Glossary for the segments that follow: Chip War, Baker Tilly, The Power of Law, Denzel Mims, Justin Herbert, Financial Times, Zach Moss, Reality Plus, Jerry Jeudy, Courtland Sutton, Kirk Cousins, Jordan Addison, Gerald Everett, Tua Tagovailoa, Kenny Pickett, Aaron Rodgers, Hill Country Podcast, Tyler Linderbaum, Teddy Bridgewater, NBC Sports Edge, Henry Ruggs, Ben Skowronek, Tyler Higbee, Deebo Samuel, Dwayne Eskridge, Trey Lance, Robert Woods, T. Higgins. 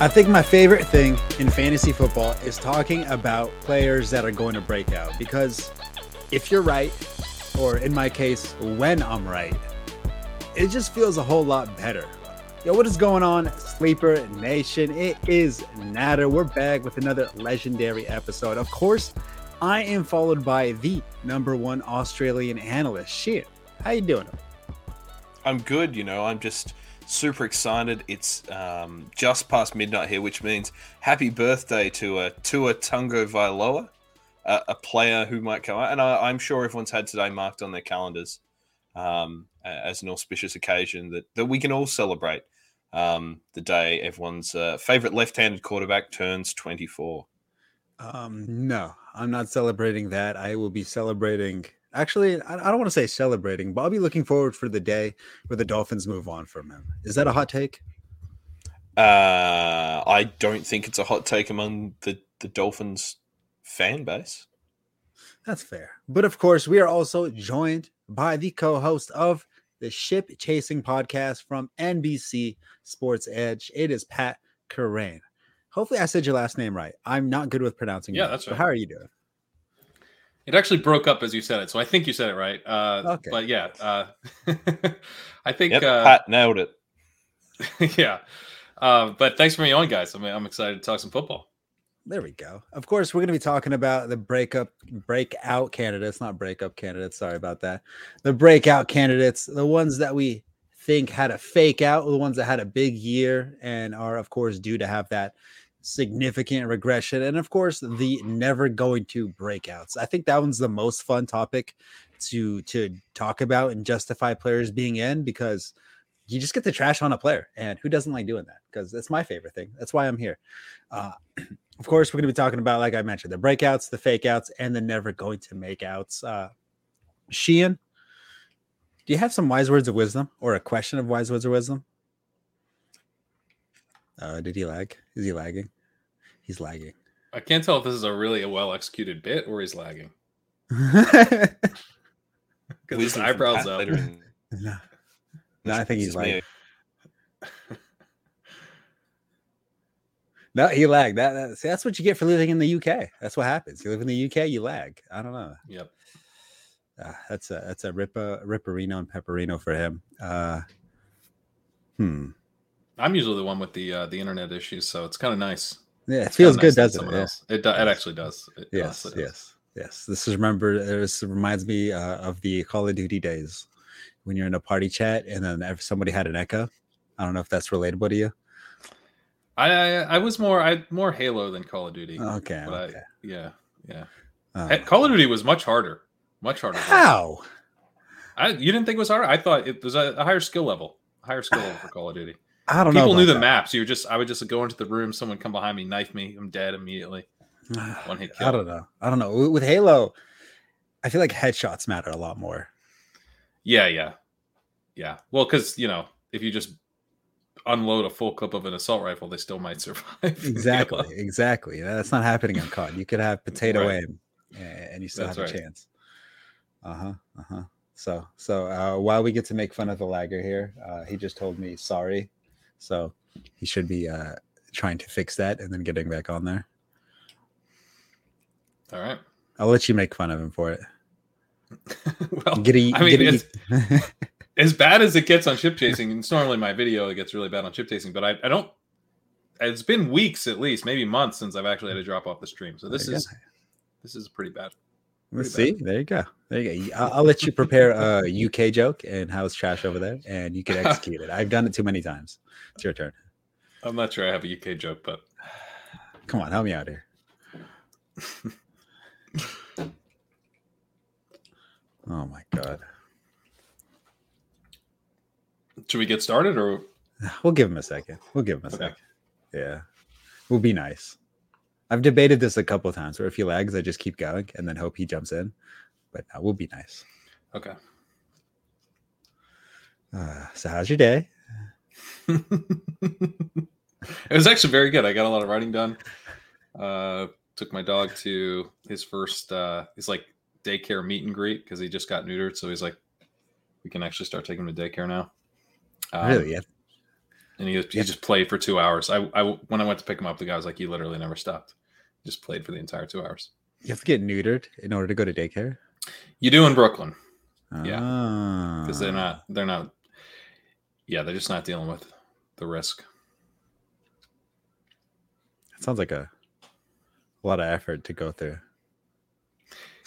I think my favorite thing in fantasy football is talking about players that are going to break out, because if you're right, or in my case, when I'm right, it just feels a whole lot better. Yo, what is going on, Sleeper Nation? It is Natter. We're back with another legendary episode. Of course, I am followed by the number one Australian analyst. Sheer, how you doing? I'm good, you know, I'm just super excited. It's just past midnight here, which means happy birthday to Tua Tagovailoa, a player who might come out. And I'm sure everyone's had today marked on their calendars as an auspicious occasion that we can all celebrate the day everyone's favorite left-handed quarterback turns 24. No, I'm not celebrating that. I will be celebrating... Actually, I don't want to say celebrating, but I'll be looking forward for the day where the Dolphins move on from him. Is that a hot take? I don't think it's a hot take among the Dolphins fan base. That's fair. But of course, we are also joined by the co-host of the Ship Chasing podcast from NBC Sports Edge. It is Pat Corain. Hopefully I said your last name right. I'm not good with pronouncing it. Yeah, that's right. How are you doing? It actually broke up as you said it, so I think you said it right. Okay. But yeah, I think Pat nailed it. Yeah, but thanks for being on, guys. I'm excited to talk some football. There we go. Of course, we're going to be talking about the breakout candidates, not breakup candidates. Sorry about that. The breakout candidates, the ones that we think had a fake out, the ones that had a big year and are, of course, due to have that significant regression, and of course the never going to breakouts. I think that one's the most fun topic to talk about and justify players being in, because you just get to trash on a player, and who doesn't like doing that? Because that's my favorite thing. That's why I'm here. Of course, we're gonna be talking about, like I mentioned, the breakouts, the fake outs, and the never going to make outs. Sheehan, do you have some wise words of wisdom or a question of wise words of wisdom? Did he lag? Is he lagging? He's lagging. I can't tell if this is a well-executed bit or he's lagging. Because his eyebrows up. No, I think he's lagging. No, he lagged. See, that's what you get for living in the UK. That's what happens. You live in the UK, you lag. I don't know. Yep. That's a ripperino and pepperino for him. I'm usually the one with the internet issues, so it's kind of nice. Yeah, it feels good, doesn't it? Else. It actually does. Yes. This reminds me of the Call of Duty days when you're in a party chat and then somebody had an echo. I don't know if that's relatable to you. I was more Halo than Call of Duty. Okay. But okay. Yeah. Call of Duty was much harder. Much harder. How? You didn't think it was harder? I thought it was a higher skill level. Higher skill level for Call of Duty. I don't know. People knew the maps. I would just go into the room. Someone come behind me, knife me. I'm dead immediately. One hit kill. I don't know. With Halo, I feel like headshots matter a lot more. Yeah. Well, because if you just unload a full clip of an assault rifle, they still might survive. Exactly. That's not happening on COD. You could have potato aim, and you still have a chance. Uh huh. So while we get to make fun of the lagger here, he just told me sorry. So he should be trying to fix that and then getting back on there. All right. I'll let you make fun of him for it. As bad as it gets on Ship Chasing, it's normally my video that gets really bad on Ship Chasing, but I don't. It's been weeks at least, maybe months, since I've actually had to drop off the stream. So this is pretty bad. Let's see. There you go. I'll let you prepare a UK joke and how it's trash over there, and you can execute it. I've done it too many times. It's your turn. I'm not sure I have a UK joke, but come on, help me out here. Oh my God. Should we get started, or we'll give him a second? Yeah, we'll be nice. I've debated this a couple of times where if he lags, I just keep going and then hope he jumps in. But that will be nice. Okay. So how's your day? It was actually very good. I got a lot of writing done. Took my dog to his first, his like daycare meet and greet because he just got neutered. So he's like, we can actually start taking him to daycare now. Really? Yeah. And he just played for 2 hours. When I went to pick him up, the guy was like, he literally never stopped. He just played for the entire 2 hours. You have to get neutered in order to go to daycare? You do in Brooklyn. Yeah. Because they're just not dealing with the risk. That sounds like a lot of effort to go through.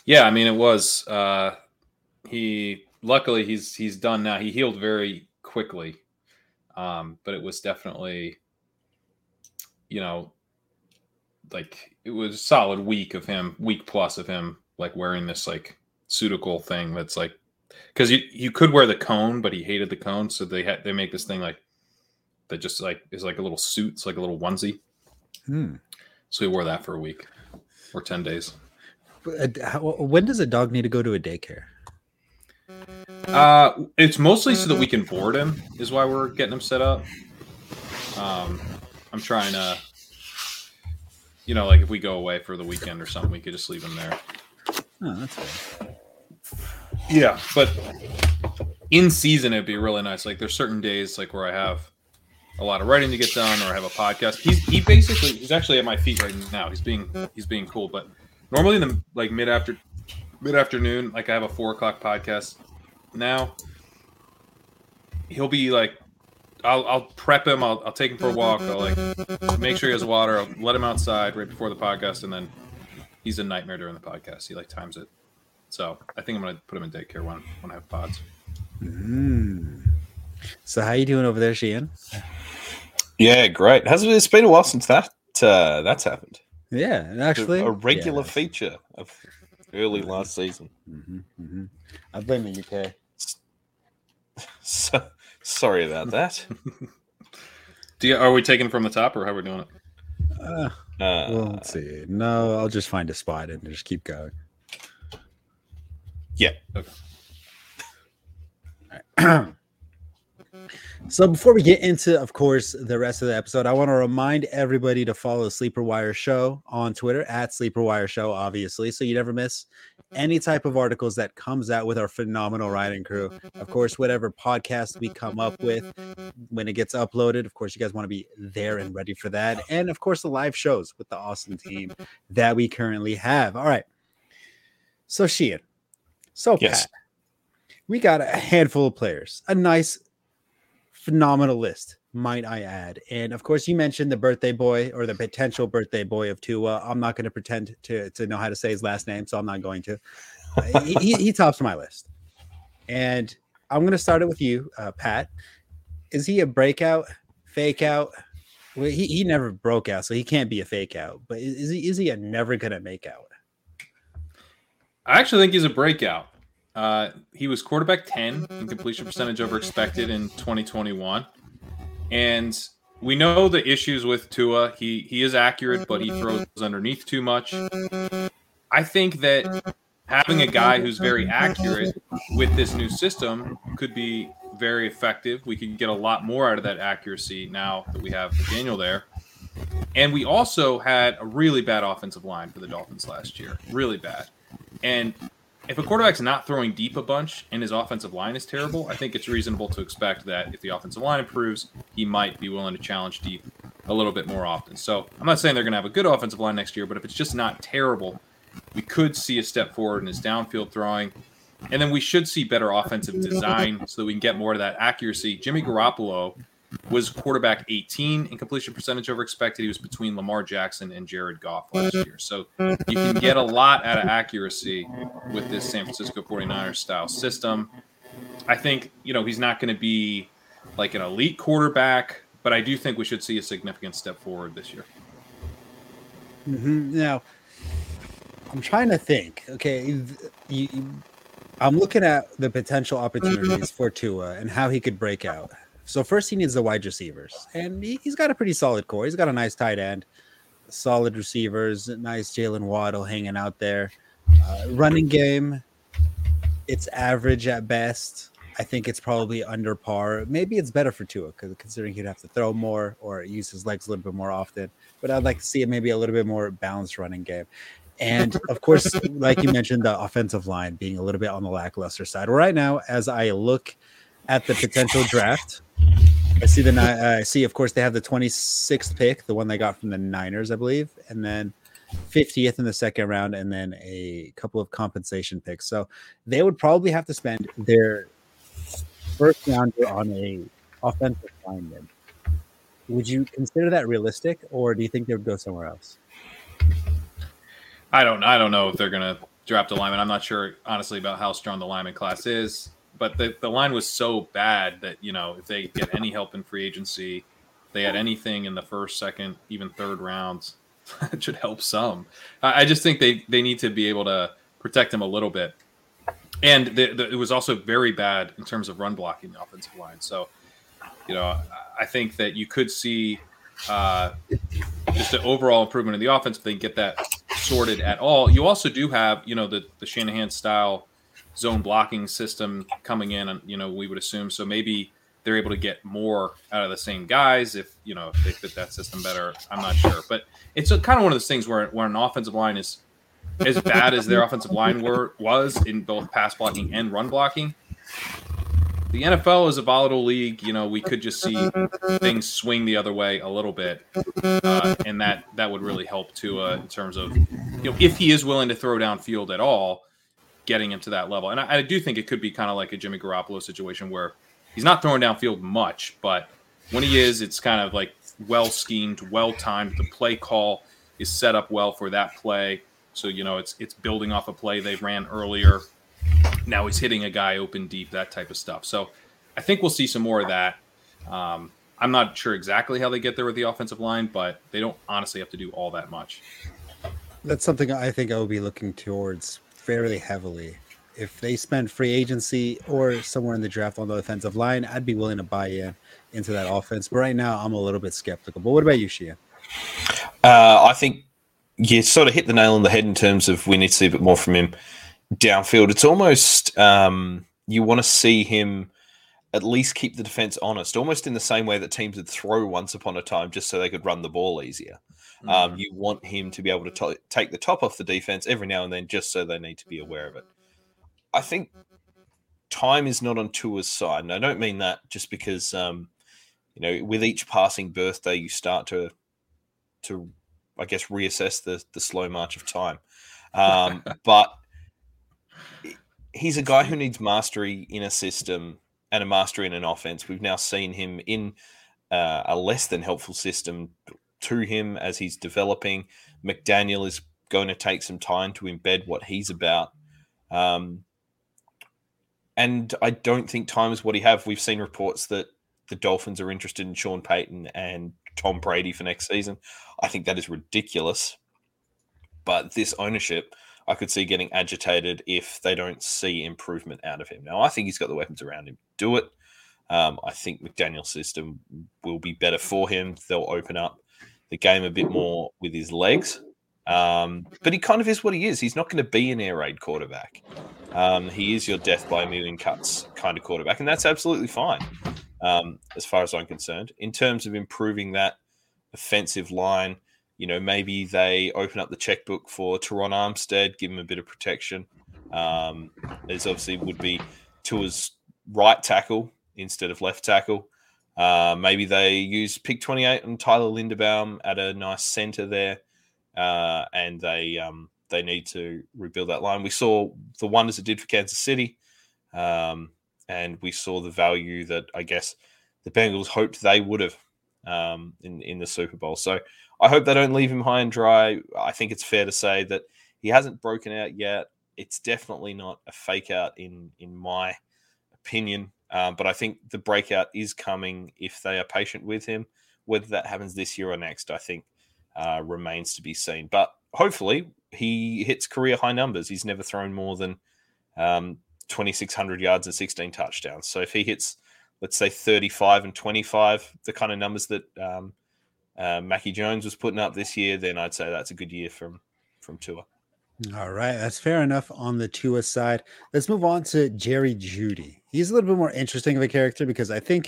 Yeah, I mean, it was. Luckily, he's done now. He healed very quickly. But it was definitely, it was a solid week plus of him, like wearing this like pseudocol thing that's like, because you could wear the cone, but he hated the cone, so they make this thing like that just like is like a little suit, it's like a little onesie. So he wore that for a week or 10 days. When does a dog need to go to a daycare? It's mostly so that we can board him is why we're getting him set up. I'm trying to, if we go away for the weekend or something, we could just leave him there. Oh, that's fair. Yeah, but in season, it'd be really nice. Like there's certain days like where I have a lot of writing to get done or I have a podcast. He's actually at my feet right now. He's being cool, but normally in the like mid-afternoon, like I have a 4 o'clock podcast. Now he'll be like, I'll prep him. I'll take him for a walk. I'll like make sure he has water. I'll let him outside right before the podcast, and then he's a nightmare during the podcast. He like times it. So I think I'm gonna put him in daycare when I have pods. So how you doing over there, Sheehan? Yeah, great. It's been a while since that's happened. Yeah, and actually a regular feature of early last season. I blame the UK. So, sorry about that. Are we taking from the top or how are we doing it? Let's see. No, I'll just find a spot and just keep going. Yeah. Okay. All right. So before we get into, of course, the rest of the episode, I want to remind everybody to follow Sleeper Wire Show on Twitter at Sleeper Wire Show, obviously, so you never miss any type of articles that comes out with our phenomenal writing crew. Of course, whatever podcast we come up with when it gets uploaded, of course, you guys want to be there and ready for that. And of course, the live shows with the awesome team that we currently have. All right. So Sheehan. So yes. Pat, we got a handful of players, a nice, phenomenal list, might I add. And of course, you mentioned the birthday boy or the potential birthday boy of Tua. I'm not going to pretend to know how to say his last name, so I'm not going to. He tops my list. And I'm going to start it with you, Pat. Is he a breakout, fake out? Well, he never broke out, so he can't be a fake out. But is he a never going to make out? I actually think he's a breakout. He was quarterback 10 in completion percentage over expected in 2021. And we know the issues with Tua. He is accurate, but he throws underneath too much. I think that having a guy who's very accurate with this new system could be very effective. We could get a lot more out of that accuracy now that we have Daniel there. And we also had a really bad offensive line for the Dolphins last year. Really bad. And if a quarterback's not throwing deep a bunch and his offensive line is terrible, I think it's reasonable to expect that if the offensive line improves, he might be willing to challenge deep a little bit more often. So I'm not saying they're going to have a good offensive line next year, but if it's just not terrible, we could see a step forward in his downfield throwing. And then we should see better offensive design so that we can get more of that accuracy. Jimmy Garoppolo was quarterback 18 in completion percentage over expected. He was between Lamar Jackson and Jared Goff last year. So you can get a lot out of accuracy with this San Francisco 49ers style system. I think, he's not going to be like an elite quarterback, but I do think we should see a significant step forward this year. Now, I'm trying to think, okay, I'm looking at the potential opportunities for Tua and how he could break out. So first he needs the wide receivers, and he's got a pretty solid core. He's got a nice tight end. solid receivers, nice Jalen Waddle hanging out there. Running game, it's average at best. I think it's probably under par. Maybe it's better for Tua, considering he'd have to throw more or use his legs a little bit more often. But I'd like to see it maybe a little bit more balanced running game. And, of course, like you mentioned, the offensive line being a little bit on the lackluster side. Right now, as I look at the potential draft, I see, of course, they have the 26th pick, the one they got from the Niners, I believe, and then 50th in the second round, and then a couple of compensation picks. So they would probably have to spend their first rounder on a offensive lineman. Would you consider that realistic, or do you think they would go somewhere else? I don't know if they're going to draft a lineman. I'm not sure, honestly, about how strong the lineman class is. But the line was so bad that, you know, if they get any help in free agency, they had anything in the first, second, even third rounds, it should help some. I just think they need to be able to protect him a little bit. And it was also very bad in terms of run blocking the offensive line. So, you know, I think that you could see just an overall improvement in the offense if they can get that sorted at all. You also do have, you know, the Shanahan-style zone blocking system coming in, and, you know, we would assume. So maybe they're able to get more out of the same guys if, you know, if they fit that system better. I'm not sure. But it's kind of one of those things where an offensive line is – as bad as their offensive line was in both pass blocking and run blocking. The NFL is a volatile league. You know, we could just see things swing the other way a little bit. And that would really help Tua in terms of, you know, if he is willing to throw downfield at all, getting him to that level. And I do think it could be kind of like a Jimmy Garoppolo situation where he's not throwing downfield much, but when he is, it's kind of like well schemed, well timed. The play call is set up well for that play. So, you know, it's building off a play they ran earlier. Now he's hitting a guy open deep, that type of stuff. So I think we'll see some more of that. I'm not sure exactly how they get there with the offensive line, but they don't honestly have to do all that much. That's something I think I will be looking towards fairly heavily. If they spend free agency or somewhere in the draft on the offensive line, I'd be willing to buy in into that offense. But right now I'm a little bit skeptical. But what about you, Shia? I think you sort of hit the nail on the head in terms of we need to see a bit more from him downfield. It's almost you want to see him at least keep the defense honest, almost in the same way that teams would throw once upon a time just so they could run the ball easier. Mm-hmm. You want him to be able to take the top off the defense every now and then just so they need to be aware of it. I think time is not on Tua's side, and I don't mean that just because, you know, with each passing birthday you start to I guess, reassess the slow march of time. But he's a guy who needs mastery in a system and a mastery in an offense. We've now seen him in a less than helpful system to him as he's developing. McDaniel is going to take some time to embed what he's about. And I don't think time is what he have. We've seen reports that the Dolphins are interested in Sean Payton and Tom Brady for next season. I think that is ridiculous. But this ownership, I could see getting agitated if they don't see improvement out of him. Now, I think he's got the weapons around him to do it. I think McDaniel's system will be better for him. They'll open up the game a bit more with his legs. But he kind of is what he is. He's not going to be an air raid quarterback. He is your death by a million cuts kind of quarterback, and that's absolutely fine. As far as I'm concerned, in terms of improving that offensive line, you know, maybe they open up the checkbook for Teron Armstead, give him a bit of protection. There's obviously would be Tua's right tackle instead of left tackle. Maybe they use pick 28 and Tyler Linderbaum at a nice center there, and they need to rebuild that line. We saw the wonders it did for Kansas City. And we saw the value that I guess the Bengals hoped they would have in the Super Bowl. So I hope they don't leave him high and dry. I think it's fair to say that he hasn't broken out yet. It's definitely not a fake out in my opinion. But I think the breakout is coming if they are patient with him. Whether that happens this year or next, I think remains to be seen. But hopefully he hits career high numbers. He's never thrown more than 2,600 yards and 16 touchdowns. So if he hits, let's say 35 and 25, the kind of numbers that Mackie Jones was putting up this year, then I'd say that's a good year from Tua. All right, that's fair enough on the Tua side. Let's move on to Jerry Jeudy. He's a little bit more interesting of a character because I don't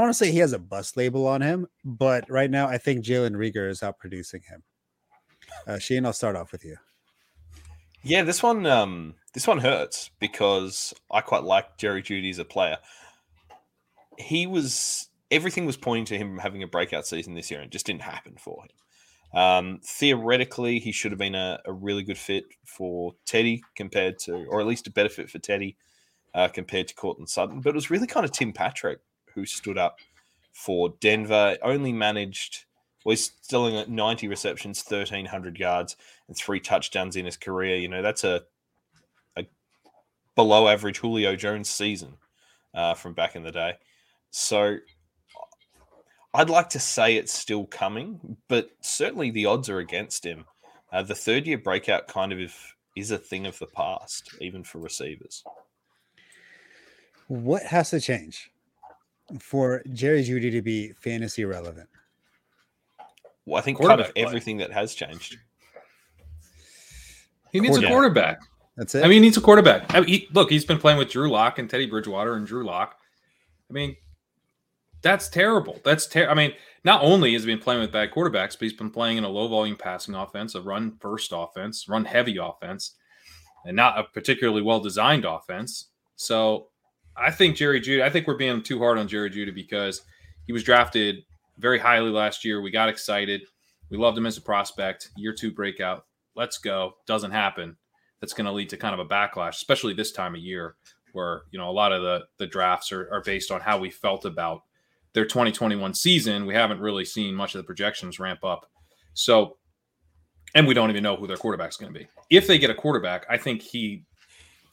want to say he has a bust label on him, but right now I think Jalen Reagor is outproducing him. Shane, I'll start off with you. Yeah, this one hurts because I quite like Jerry Jeudy as a player. Everything was pointing to him having a breakout season this year, and it just didn't happen for him. Theoretically, he should have been a really good fit for Teddy or at least a better fit for Teddy compared to Courtland Sutton. But it was really kind of Tim Patrick who stood up for Denver, only managed... Well, he's still at 90 receptions, 1,300 yards, and 3 touchdowns in his career. You know, that's a below-average Julio Jones season from back in the day. So I'd like to say it's still coming, but certainly the odds are against him. The third-year breakout kind of is a thing of the past, even for receivers. What has to change for Jerry Jeudy to be fantasy relevant? Well, I think kind of everything that has changed. He needs a quarterback. That's it. I mean, he needs a quarterback. I mean, he's been playing with Drew Lock and Teddy Bridgewater and Drew Lock. I mean, that's terrible. I mean, not only has he been playing with bad quarterbacks, but he's been playing in a low-volume passing offense, a run-first offense, run-heavy offense, and not a particularly well-designed offense. So I think we're being too hard on Jerry Jeudy because he was drafted – very highly last year. We got excited. We loved him as a prospect. Year 2 breakout. Let's go. Doesn't happen. That's going to lead to kind of a backlash, especially this time of year where, you know, a lot of the drafts are based on how we felt about their 2021 season. We haven't really seen much of the projections ramp up. So, and we don't even know who their quarterback's going to be. If they get a quarterback, I think he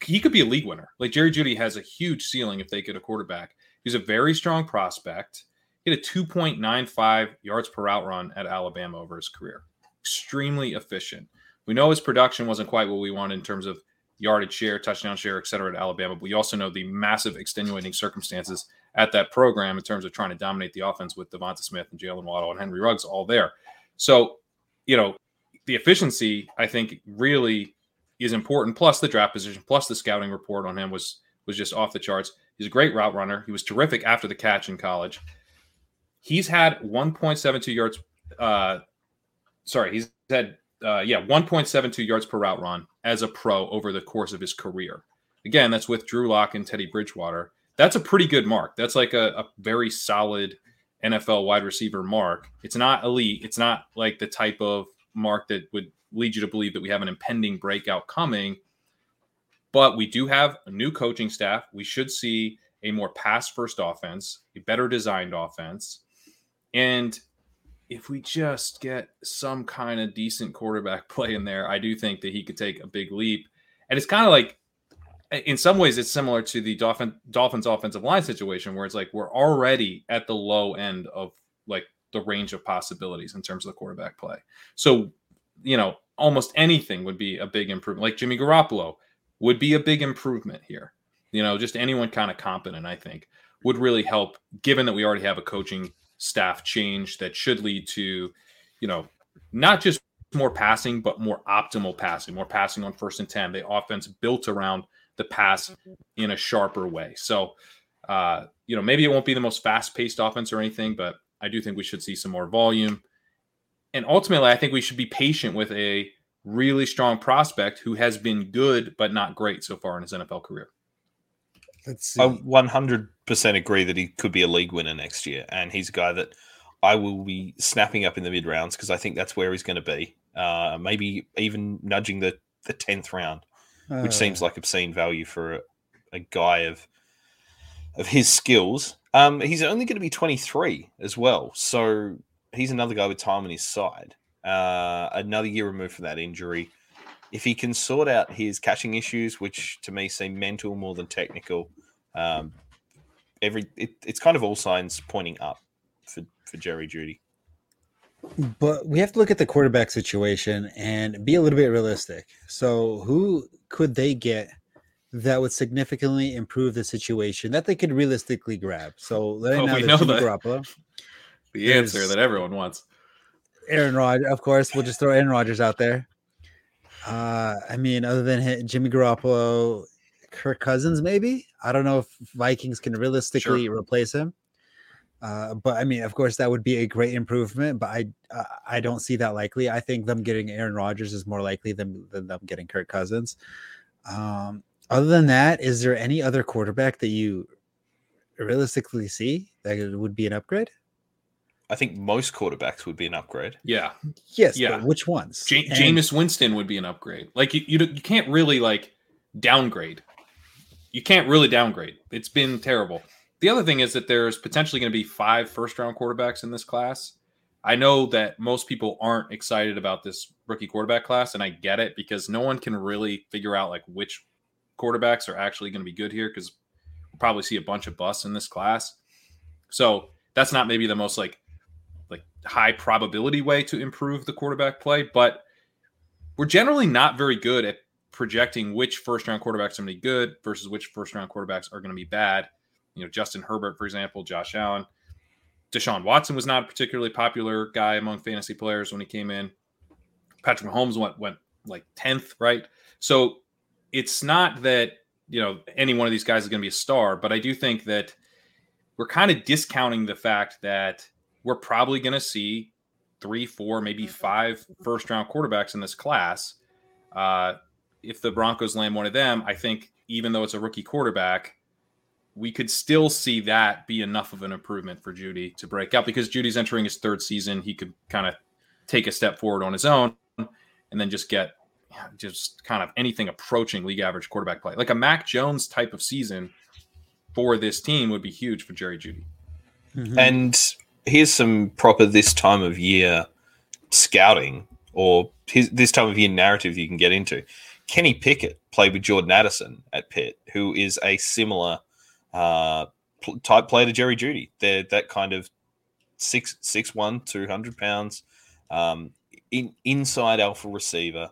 could be a league winner. Like Jerry Jeudy has a huge ceiling if they get a quarterback. He's a very strong prospect. He had a 2.95 yards per out run at Alabama over his career. Extremely efficient. We know his production wasn't quite what we wanted in terms of yardage share, touchdown share, et cetera, at Alabama. But we also know the massive extenuating circumstances at that program in terms of trying to dominate the offense with Devonta Smith and Jalen Waddle and Henry Ruggs all there. So, you know, the efficiency, I think, really is important. Plus the draft position, plus the scouting report on him was just off the charts. He's a great route runner. He was terrific after the catch in college. He's had 1.72 yards. He's had 1.72 yards per route run as a pro over the course of his career. Again, that's with Drew Lock and Teddy Bridgewater. That's a pretty good mark. That's like a very solid NFL wide receiver mark. It's not elite. It's not like the type of mark that would lead you to believe that we have an impending breakout coming. But we do have a new coaching staff. We should see a more pass-first offense, a better designed offense. And if we just get some kind of decent quarterback play in there, I do think that he could take a big leap. And it's kind of like, in some ways, it's similar to the Dolphins offensive line situation, where it's like we're already at the low end of like the range of possibilities in terms of the quarterback play. So, you know, almost anything would be a big improvement. Like Jimmy Garoppolo would be a big improvement here. You know, just anyone kind of competent, I think, would really help, given that we already have a coaching staff change that should lead to, you know, not just more passing, but more optimal passing, more passing on 1st and 10, the offense built around the pass in a sharper way. So, you know, maybe it won't be the most fast-paced offense or anything, but I do think we should see some more volume. And ultimately, I think we should be patient with a really strong prospect who has been good but not great so far in his NFL career. I 100% agree that he could be a league winner next year, and he's a guy that I will be snapping up in the mid-rounds because I think that's where he's going to be, maybe even nudging the 10th round, which seems like obscene value for a guy of his skills. He's only going to be 23 as well, so he's another guy with time on his side, another year removed from that injury. If he can sort out his catching issues, which to me seem mental more than technical, it's kind of all signs pointing up for Jerry Jeudy. But we have to look at the quarterback situation and be a little bit realistic. So who could they get that would significantly improve the situation that they could realistically grab? So let me know Jimmy Garoppolo. the answer that everyone wants. Aaron Rodgers, of course. We'll just throw Aaron Rodgers out there. I mean, other than Jimmy Garoppolo, Kirk Cousins, maybe. I don't know if Vikings can realistically replace him. But I mean, of course, that would be a great improvement. But I don't see that likely. I think them getting Aaron Rodgers is more likely than them getting Kirk Cousins. Other than that, is there any other quarterback that you realistically see that would be an upgrade? I think most quarterbacks would be an upgrade. Yeah. Yes. Yeah. But which ones? Jameis Winston would be an upgrade. Like you can't really downgrade. You can't really downgrade. It's been terrible. The other thing is that there's potentially going to be 5 first-round quarterbacks in this class. I know that most people aren't excited about this rookie quarterback class, and I get it because no one can really figure out which quarterbacks are actually going to be good here because we'll probably see a bunch of busts in this class. So that's not maybe the most high probability way to improve the quarterback play, but we're generally not very good at projecting which first-round quarterbacks are going to be good versus which first-round quarterbacks are going to be bad. You know, Justin Herbert, for example, Josh Allen. Deshaun Watson was not a particularly popular guy among fantasy players when he came in. Patrick Mahomes went 10th, right? So it's not that, any one of these guys is going to be a star, but I do think that we're kind of discounting the fact that we're probably going to see 3, 4, maybe 5 first-round quarterbacks in this class. If the Broncos land one of them, I think even though it's a rookie quarterback, we could still see that be enough of an improvement for Jeudy to break out because Judy's entering his 3rd season. He could kind of take a step forward on his own and then just get just kind of anything approaching league average quarterback play. Like a Mac Jones type of season for this team would be huge for Jerry Jeudy. Mm-hmm. And here's some proper this time of year scouting or this time of year narrative you can get into. Kenny Pickett played with Jordan Addison at Pitt, who is a similar type player to Jerry Jeudy. They're that kind of 6'1", 200 pounds, inside alpha receiver.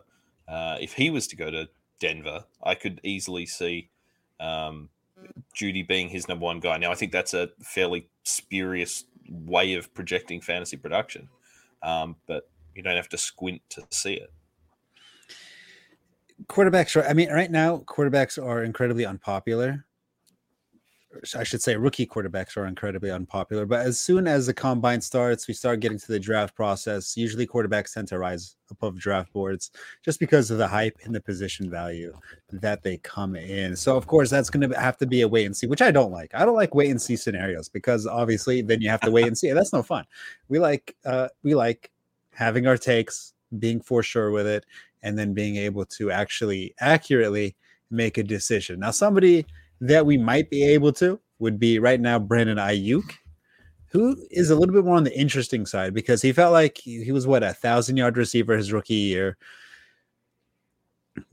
If he was to go to Denver, I could easily see Jeudy being his number one guy. Now, I think that's a fairly spurious way of projecting fantasy production, but you don't have to squint to see it. Quarterbacks, I mean, right now, quarterbacks are incredibly unpopular. I should say rookie quarterbacks are incredibly unpopular, but as soon as the combine starts, we start getting to the draft process. Usually quarterbacks tend to rise above draft boards just because of the hype and the position value that they come in. So of course that's going to have to be a wait and see, which I don't like. I don't like wait and see scenarios because obviously then you have to wait and see. And that's no fun. We like having our takes, being for sure with it, and then being able to actually accurately make a decision. Now somebody that we might be able to would be right now Brandon Aiyuk, who is a little bit more on the interesting side because he felt like he was, 1,000-yard receiver his rookie year,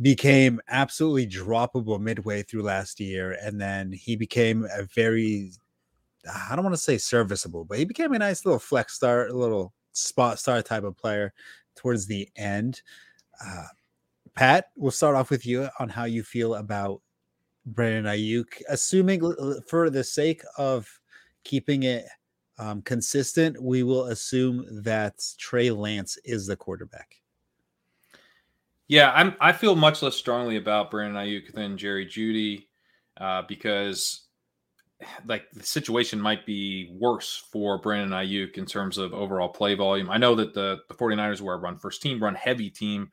became absolutely droppable midway through last year, and then he became a very, I don't want to say serviceable, but he became a nice little flex star, a little spot star type of player towards the end. Pat, we'll start off with you on how you feel about Brandon Aiyuk, assuming for the sake of keeping it consistent, we will assume that Trey Lance is the quarterback. Yeah, I feel much less strongly about Brandon Aiyuk than Jerry Jeudy because the situation might be worse for Brandon Aiyuk in terms of overall play volume. I know that the 49ers were a run heavy team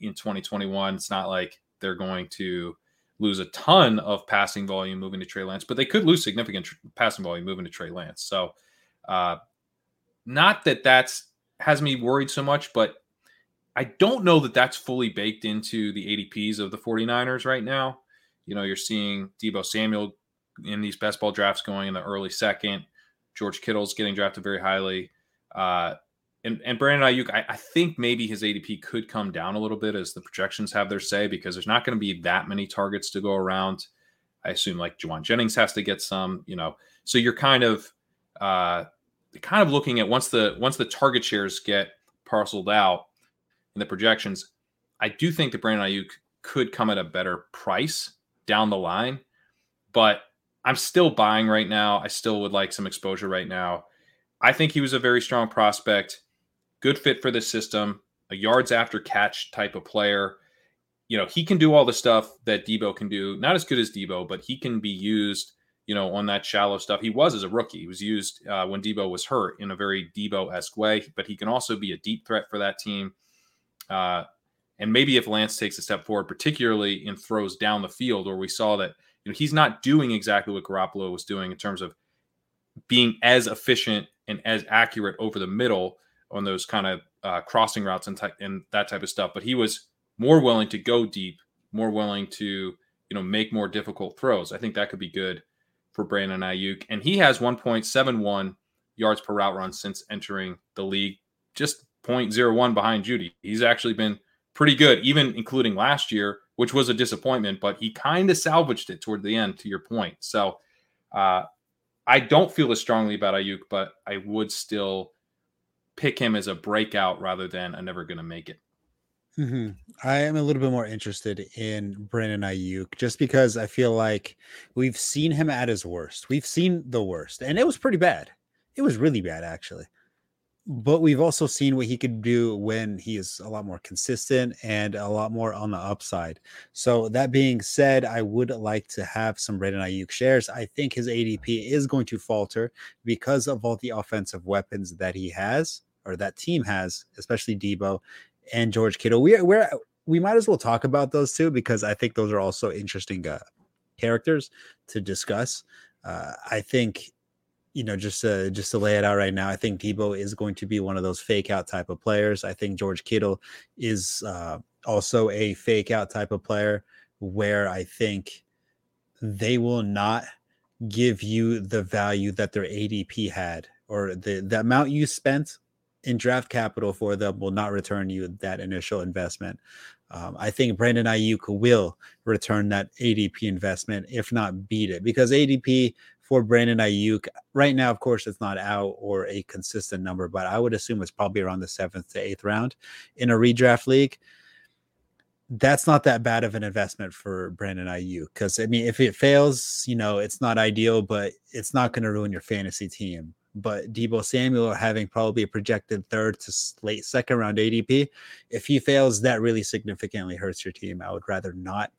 in 2021. It's not like they're going to lose a ton of passing volume moving to Trey Lance, but they could lose significant passing volume moving to Trey Lance. So not that has me worried so much, but I don't know that that's fully baked into the ADPs of the 49ers right now. You know, you're seeing Deebo Samuel in these best ball drafts going in the early 2nd. George Kittle's getting drafted very highly. And Brandon Aiyuk, I think maybe his ADP could come down a little bit as the projections have their say because there's not going to be that many targets to go around. I assume Juwan Jennings has to get some, So you're kind of looking at once the target shares get parceled out in the projections, I do think that Brandon Aiyuk could come at a better price down the line, but I'm still buying right now. I still would like some exposure right now. I think he was a very strong prospect, good fit for the system, a yards after catch type of player. You know, he can do all the stuff that Deebo can do. Not as good as Deebo, but he can be used, you know, on that shallow stuff. He was as a rookie. He was used when Deebo was hurt in a very Deebo-esque way, but he can also be a deep threat for that team. And maybe if Lance takes a step forward, particularly in throws down the field, where we saw that, you know, he's not doing exactly what Garoppolo was doing in terms of being as efficient and as accurate over the middle on those kind of crossing routes and that type of stuff. But he was more willing to go deep, more willing to, you know, make more difficult throws. I think that could be good for Brandon Aiyuk. And he has 1.71 yards per route run since entering the league, just 0.01 behind Jeudy. He's actually been pretty good, even including last year, which was a disappointment, but he kind of salvaged it toward the end, to your point. So I don't feel as strongly about Aiyuk, but I would still pick him as a breakout rather than a never going to make it. Mm-hmm. I am a little bit more interested in Brandon Aiyuk just because I feel like we've seen him at his worst. We've seen the worst, and it was pretty bad. It was really bad, actually. But we've also seen what he could do when he is a lot more consistent and a lot more on the upside. So that being said, I would like to have some Brandon Aiyuk shares. I think his ADP is going to falter because of all the offensive weapons that he has, or that team has, especially Deebo and George Kittle. We might as well talk about those two because I think those are also interesting characters to discuss. I think, you know, just to lay it out right now, I think Deebo is going to be one of those fake out type of players. I think George Kittle is also a fake out type of player where I think they will not give you the value that their ADP had, or the amount you spent in draft capital for them will not return you that initial investment. I think Brandon Aiyuk will return that ADP investment, if not beat it, because ADP for Brandon Aiyuk right now, of course, it's not out or a consistent number, but I would assume it's probably around the 7th to 8th round in a redraft league. That's not that bad of an investment for Brandon Aiyuk, because I mean, if it fails, you know, it's not ideal, but it's not going to ruin your fantasy team. But Deebo Samuel having probably a projected 3rd to late 2nd round ADP, if he fails, that really significantly hurts your team. I would rather not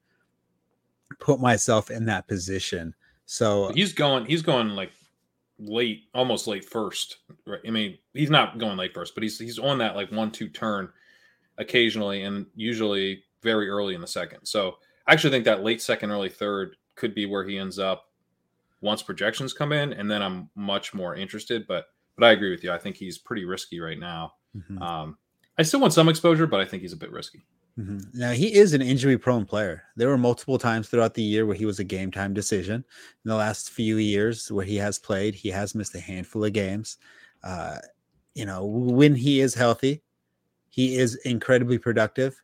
put myself in that position. So he's going like late, almost late first. Right? I mean, he's not going late first, but he's on that like 1-2 turn occasionally, and usually very early in the second. So I actually think that late 2nd, early 3rd could be where he ends up once projections come in, and then I'm much more interested. But I agree with you. I think he's pretty risky right now. Mm-hmm. I still want some exposure, but I think he's a bit risky. Mm-hmm. Now, he is an injury-prone player. There were multiple times throughout the year where he was a game-time decision. In the last few years where he has played, he has missed a handful of games. You know, when he is healthy, he is incredibly productive.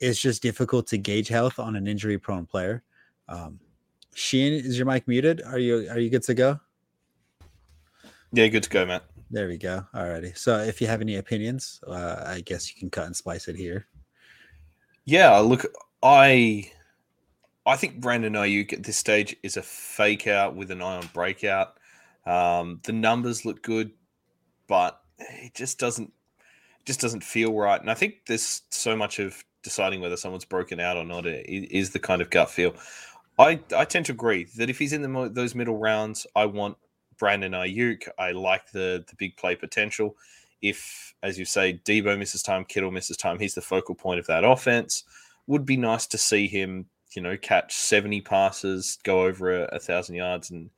It's just difficult to gauge health on an injury-prone player. Sheen, is your mic muted? Are you good to go? Yeah, good to go, Matt. There we go. Alrighty. So if you have any opinions, I guess you can cut and splice it here. Yeah, look, I think Brandon Aiyuk at this stage is a fake out with an eye on breakout. The numbers look good, but it just doesn't feel right. And I think there's so much of deciding whether someone's broken out or not is the kind of gut feel. I tend to agree that if he's in those middle rounds, I want Brandon Aiyuk. I like the big play potential. If, as you say, Deebo misses time, Kittle misses time, he's the focal point of that offense. Would be nice to see him, you know, catch 70 passes, go over 1,000 yards and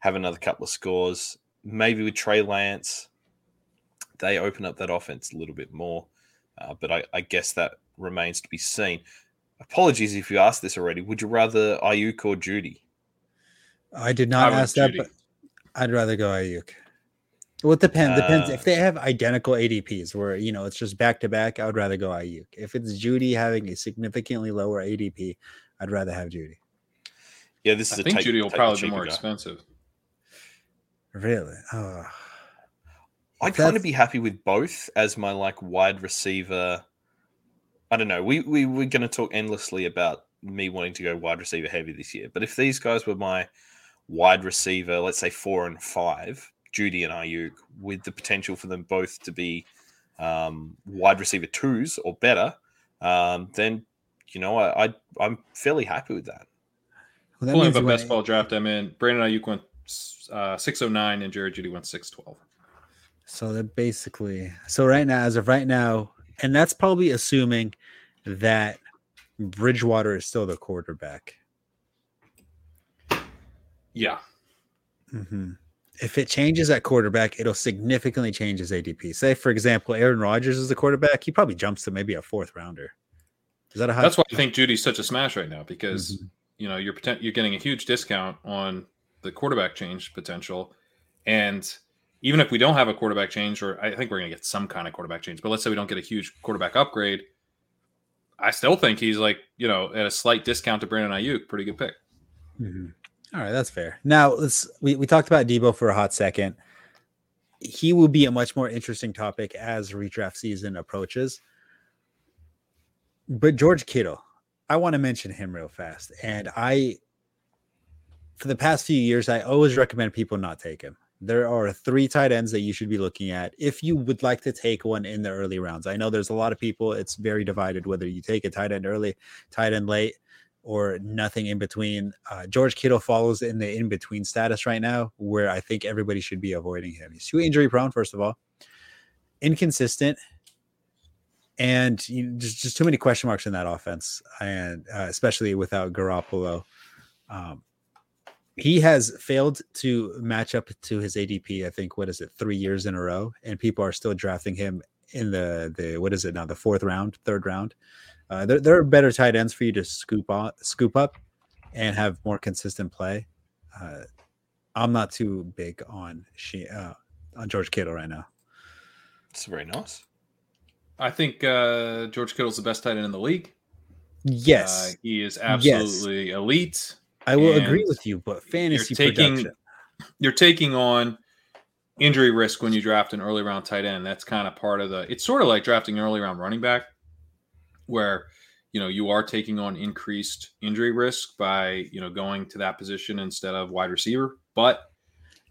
have another couple of scores. Maybe with Trey Lance, they open up that offense a little bit more. But I guess that remains to be seen. Apologies if you asked this already. Would you rather Aiyuk or Jeudy? I did not ask that, but I'd rather go Aiyuk. Well, it depends. If they have identical ADPs where, you know, it's just back-to-back, I would rather go Aiyuk. If it's Jeudy having a significantly lower ADP, I'd rather have Jeudy. Yeah, this is I think Jeudy will probably be more expensive. Really? Oh. I'd kind of be happy with both as my, like, wide receiver. I don't know. We're going to talk endlessly about me wanting to go wide receiver heavy this year. But if these guys were my wide receiver, let's say 4 and 5, Jeudy and Aiyuk, with the potential for them both to be wide receiver twos or better, then, you know, I'm fairly happy with that. Well, pulling up a best ball draft I'm in, Brandon Aiyuk went 609 and Jerry Jeudy went 612. So that basically, so right now, as of right now, and that's probably assuming that Bridgewater is still the quarterback. Yeah. Mm-hmm. If it changes at quarterback, it'll significantly change his ADP. Say, for example, Aaron Rodgers is the quarterback. He probably jumps to maybe a fourth rounder. Is that a high? That's why I think Judy's such a smash right now, because you know you're getting a huge discount on the quarterback change potential. And even if we don't have a quarterback change, or I think we're going to get some kind of quarterback change, but let's say we don't get a huge quarterback upgrade, I still think he's like, you know, at a slight discount to Brandon Aiyuk. Pretty good pick. Mm-hmm. All right, that's fair. Now, we talked about Deebo for a hot second. He will be a much more interesting topic as redraft season approaches. But George Kittle, I want to mention him real fast. And for the past few years, I always recommend people not take him. There are three tight ends that you should be looking at if you would like to take one in the early rounds. I know there's a lot of people, it's very divided whether you take a tight end early, tight end late, or nothing in between. George Kittle follows in the in-between status right now, where I think everybody should be avoiding him. He's too injury prone, first of all, inconsistent, and just too many question marks in that offense, and especially without Garoppolo. He has failed to match up to his ADP, I think, 3 years in a row, and people are still drafting him in the fourth round, third round. There are better tight ends for you to scoop up and have more consistent play. I'm not too big on George Kittle right now. It's very nice. I think George Kittle's the best tight end in the league. Yes. He is absolutely elite. I will agree with you, but fantasy production. You're taking on injury risk when you draft an early round tight end. That's kind of part of it's sort of like drafting an early round running back, where, you know, you are taking on increased injury risk by, you know, going to that position instead of wide receiver. But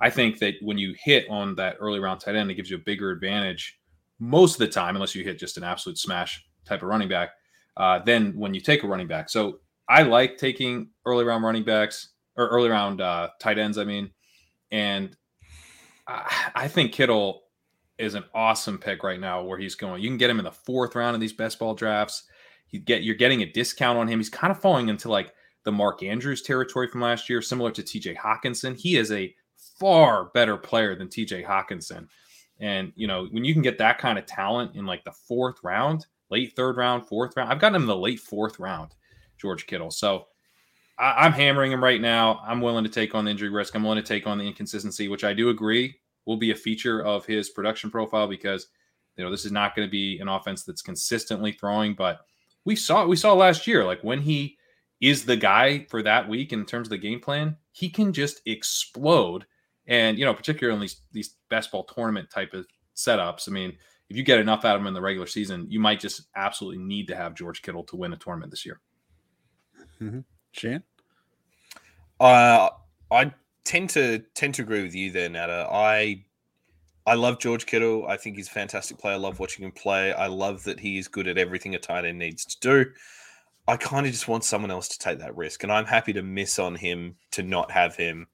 I think that when you hit on that early round tight end, it gives you a bigger advantage most of the time, unless you hit just an absolute smash type of running back, than when you take a running back. So I like taking early round running backs, or early round tight ends, I mean. And I think Kittle is an awesome pick right now where he's going. You can get him in the fourth round of these best ball drafts. You're getting a discount on him. He's kind of falling into like the Mark Andrews territory from last year, similar to TJ Hawkinson. He is a far better player than TJ Hawkinson. And, you know, when you can get that kind of talent in like the fourth round, late third round, fourth round, I've gotten him in the late fourth round, George Kittle. So I'm hammering him right now. I'm willing to take on the injury risk. I'm willing to take on the inconsistency, which I do agree will be a feature of his production profile, because, you know, this is not going to be an offense that's consistently throwing, but we saw last year, like when he is the guy for that week in terms of the game plan, he can just explode. And, you know, particularly in these best ball tournament type of setups, I mean, if you get enough out of him in the regular season, you might just absolutely need to have George Kittle to win a tournament this year. Mm-hmm. Shan? I tend to agree with you there, Nata. I love George Kittle. I think he's a fantastic player. I love watching him play. I love that he is good at everything a tight end needs to do. I kind of just want someone else to take that risk, and I'm happy to miss on him to not have him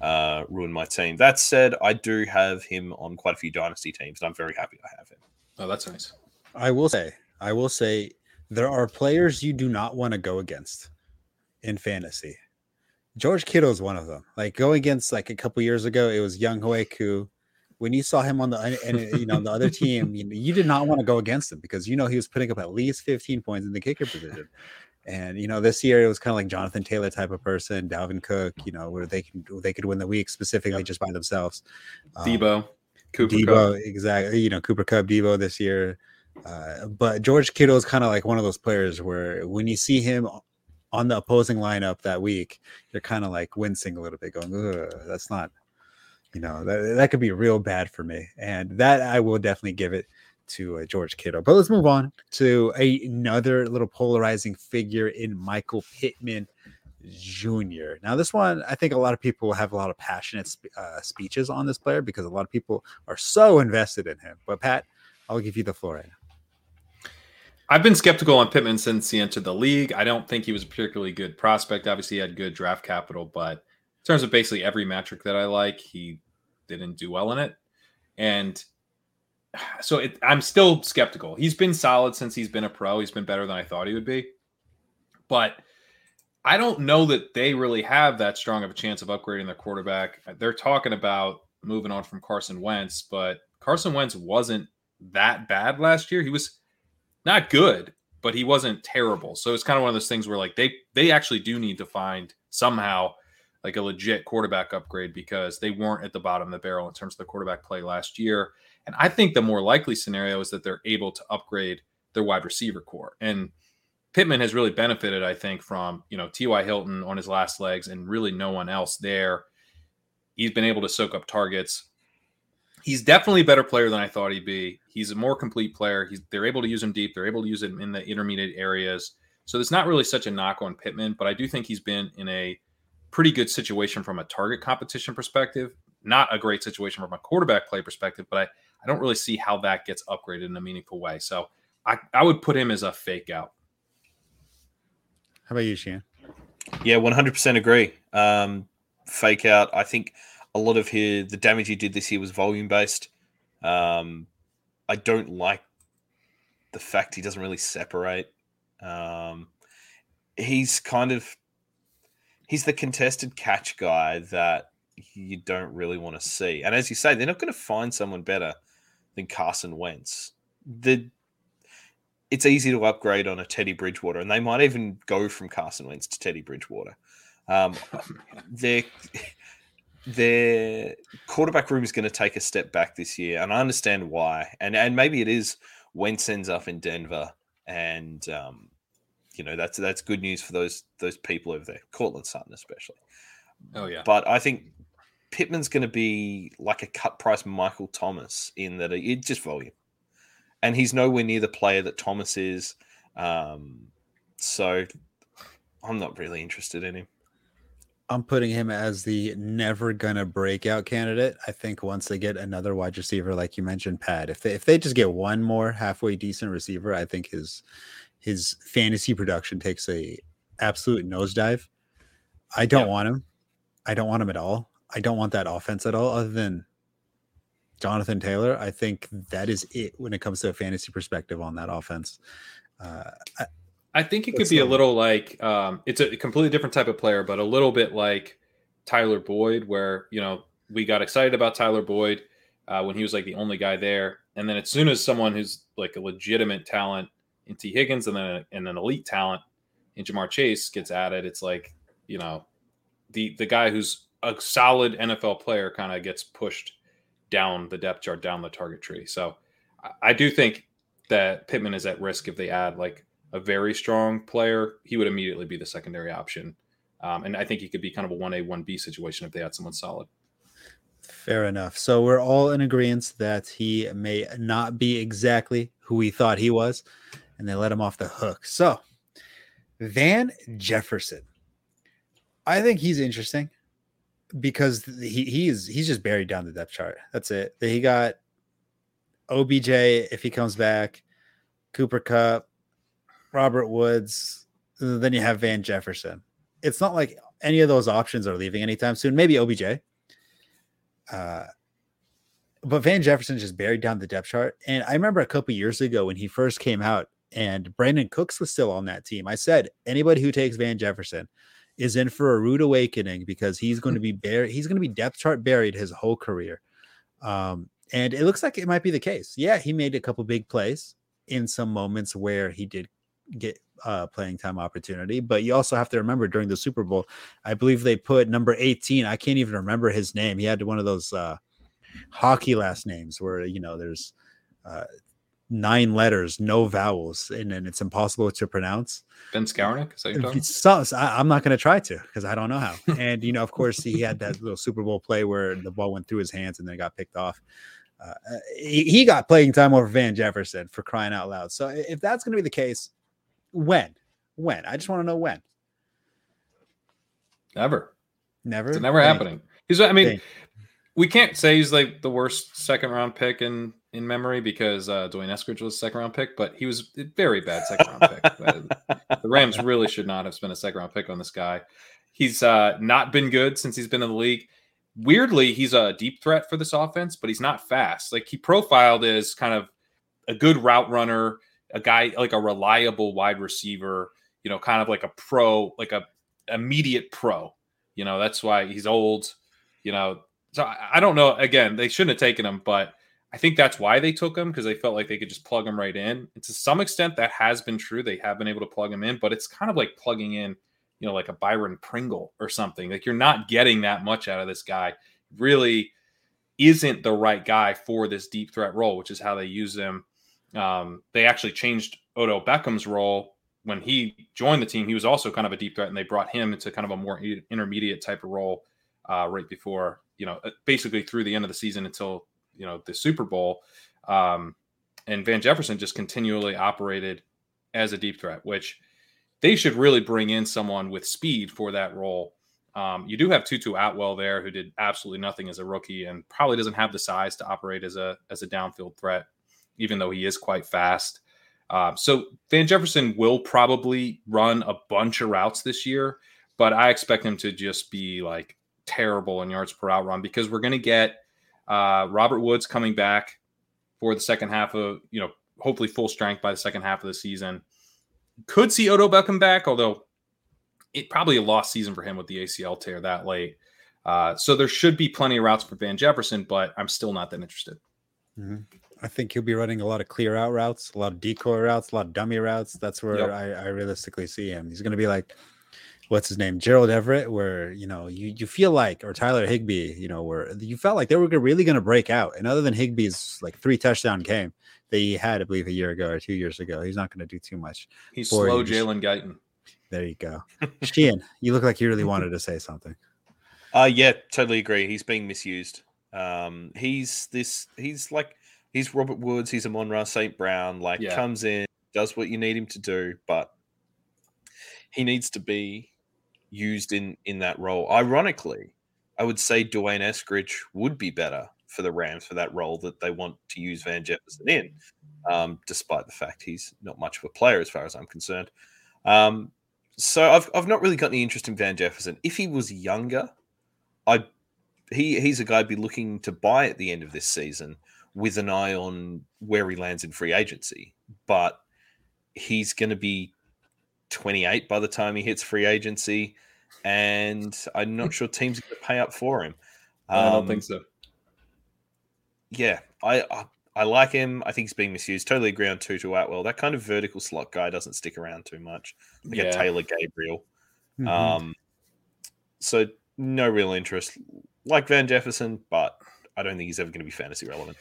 ruin my team. That said, I do have him on quite a few dynasty teams, and I'm very happy I have him. Oh, that's nice. I will say there are players you do not want to go against in fantasy. George Kittle is one of them. Like going against, like a couple years ago, it was Young Hoeku. When you saw him on the other team, you did not want to go against him because, you know, he was putting up at least 15 points in the kicker position. And, you know, this year it was kind of like Jonathan Taylor type of person, Dalvin Cook, you know, where they could win the week specifically just by themselves. Deebo, Cooper Kupp. Exactly. You know, Cooper Kupp, Deebo this year. But George Kittle is kind of like one of those players where when you see him on the opposing lineup that week, you're kind of like wincing a little bit, going, that's not, you know, that could be real bad for me. And that I will definitely give it to George Kittle. But let's move on to another little polarizing figure in Michael Pittman Jr. Now, this one, I think a lot of people have a lot of passionate speeches on this player because a lot of people are so invested in him. But, Pat, I'll give you the floor right now. I've been skeptical on Pittman since he entered the league. I don't think he was a particularly good prospect. Obviously, he had good draft capital, but in terms of basically every metric that I like, he didn't do well in it. And so I'm still skeptical. He's been solid since he's been a pro. He's been better than I thought he would be. But I don't know that they really have that strong of a chance of upgrading their quarterback. They're talking about moving on from Carson Wentz, but Carson Wentz wasn't that bad last year. He was not good, but he wasn't terrible. So it's kind of one of those things where like they actually do need to find somehow like a legit quarterback upgrade because they weren't at the bottom of the barrel in terms of the quarterback play last year. And I think the more likely scenario is that they're able to upgrade their wide receiver core. And Pittman has really benefited, I think, from, you know, T.Y. Hilton on his last legs and really no one else there. He's been able to soak up targets. He's definitely a better player than I thought he'd be. He's a more complete player. They're able to use him deep. They're able to use him in the intermediate areas. So it's not really such a knock on Pittman, but I do think he's been in a pretty good situation from a target competition perspective. Not a great situation from a quarterback play perspective, but I don't really see how that gets upgraded in a meaningful way. So I would put him as a fake out. How about you, Shane? Yeah, 100% agree. Fake out. I think a lot of the damage he did this year was volume-based. I don't like the fact he doesn't really separate. He's the contested catch guy that you don't really want to see. And as you say, they're not going to find someone better than Carson Wentz. It's easy to upgrade on a Teddy Bridgewater, and they might even go from Carson Wentz to Teddy Bridgewater. Their quarterback room is going to take a step back this year, and I understand why. And maybe it is Wentz ends up in Denver, and you know that's good news for those people over there, Cortland Sutton especially. Oh yeah, but I think Pittman's going to be like a cut price Michael Thomas in that it's just volume. And he's nowhere near the player that Thomas is. So I'm not really interested in him. I'm putting him as the never gonna breakout candidate. I think once they get another wide receiver, like you mentioned, Pat, if they just get one more halfway decent receiver, I think his fantasy production takes a absolute nosedive. I don't want him. I don't want him at all. I don't want that offense at all other than Jonathan Taylor. I think that is it when it comes to a fantasy perspective on that offense. I think it could be a little like it's a completely different type of player, but a little bit like Tyler Boyd, where, you know, we got excited about Tyler Boyd when he was like the only guy there. And then as soon as someone who's like a legitimate talent in T Higgins and then an elite talent in Jamar Chase gets added, it's like, you know, the guy who's a solid NFL player kind of gets pushed down the depth chart, down the target tree. So I do think that Pittman is at risk if they add like a very strong player. He would immediately be the secondary option. And I think he could be kind of a 1A, 1B situation if they had someone solid. Fair enough. So we're all in agreement that he may not be exactly who we thought he was, and they let him off the hook. So Van Jefferson, I think he's interesting. Because he's just buried down the depth chart. That's it. He got OBJ if he comes back, Cooper Kupp, Robert Woods. Then you have Van Jefferson. It's not like any of those options are leaving anytime soon. Maybe OBJ. But Van Jefferson just buried down the depth chart. And I remember a couple years ago when he first came out and Brandon Cooks was still on that team. I said, anybody who takes Van Jefferson is in for a rude awakening because he's going to be buried. He's going to be depth chart buried his whole career. And it looks like it might be the case. Yeah. He made a couple big plays in some moments where he did get playing time opportunity, but you also have to remember during the Super Bowl, I believe they put number 18. I can't even remember his name. He had one of those hockey last names where, you know, there's 9 letters, no vowels, and it's impossible to pronounce. Ben Skowronek? Is that your name? So, I'm not going to try to because I don't know how. And, you know, of course, he had that little Super Bowl play where the ball went through his hands and then got picked off. He got playing time over Van Jefferson for crying out loud. So if that's going to be the case, when? I just want to know when. Never. It's never happening. We can't say he's like the worst second round pick in memory because Dwayne Eskridge was a second round pick, but he was a very bad second round pick. The Rams really should not have spent a second round pick on this guy. He's not been good since he's been in the league. Weirdly, he's a deep threat for this offense, but he's not fast. Like, he profiled as kind of a good route runner, a guy like a reliable wide receiver, you know, kind of like a pro, like a immediate pro, you know, that's why he's old, you know. So I don't know. Again, they shouldn't have taken him, but I think that's why they took him, because they felt like they could just plug him right in. And to some extent, that has been true. They have been able to plug him in, but it's kind of like plugging in, you know, like a Byron Pringle or something. Like, you're not getting that much out of this guy. Really isn't the right guy for this deep threat role, which is how they use him. They actually changed Odo Beckham's role. When he joined the team, he was also kind of a deep threat, and they brought him into kind of a more intermediate type of role right before, you know, basically through the end of the season until, you know, the Super Bowl. And Van Jefferson just continually operated as a deep threat, which they should really bring in someone with speed for that role. You do have Tutu Atwell there, who did absolutely nothing as a rookie and probably doesn't have the size to operate as a downfield threat, even though he is quite fast. So Van Jefferson will probably run a bunch of routes this year, but I expect him to just be like terrible in yards per out run, because we're going to get Robert Woods coming back for the second half of, you know, hopefully full strength by the second half of the season. Could see Odo Beckham back, although it probably a lost season for him with the ACL tear that late. So there should be plenty of routes for Van Jefferson, but I'm still not that interested. Mm-hmm. I think he'll be running a lot of clear out routes, a lot of decoy routes, a lot of dummy routes. That's where I realistically see him. He's going to be like, what's his name? Gerald Everett, where, you know, you feel like, or Tyler Higbee, you know, where you felt like they were really going to break out. And other than Higbee's like 3 touchdown game that he had, I believe, a year ago or 2 years ago, he's not going to do too much. He's slow Jalen Guyton. There you go. Sheehan, you look like you really wanted to say something. Yeah, totally agree. He's being misused. He's Robert Woods. He's Amon-Ra St. Brown. Comes in, does what you need him to do, but he needs to be used in that role. Ironically, I would say Dwayne Eskridge would be better for the Rams for that role that they want to use Van Jefferson in, despite the fact he's not much of a player as far as I'm concerned. So I've not really got any interest in Van Jefferson. If he was younger, he's a guy I'd be looking to buy at the end of this season, with an eye on where he lands in free agency. But he's going to be 28 by the time he hits free agency, and I'm not sure teams are going to pay up for him. I don't think so. Yeah, I like him. I think he's being misused. Totally agree on Tutu Atwell. That kind of vertical slot guy doesn't stick around too much. A Taylor Gabriel. Mm-hmm. So no real interest. Like Van Jefferson, but I don't think he's ever going to be fantasy relevant.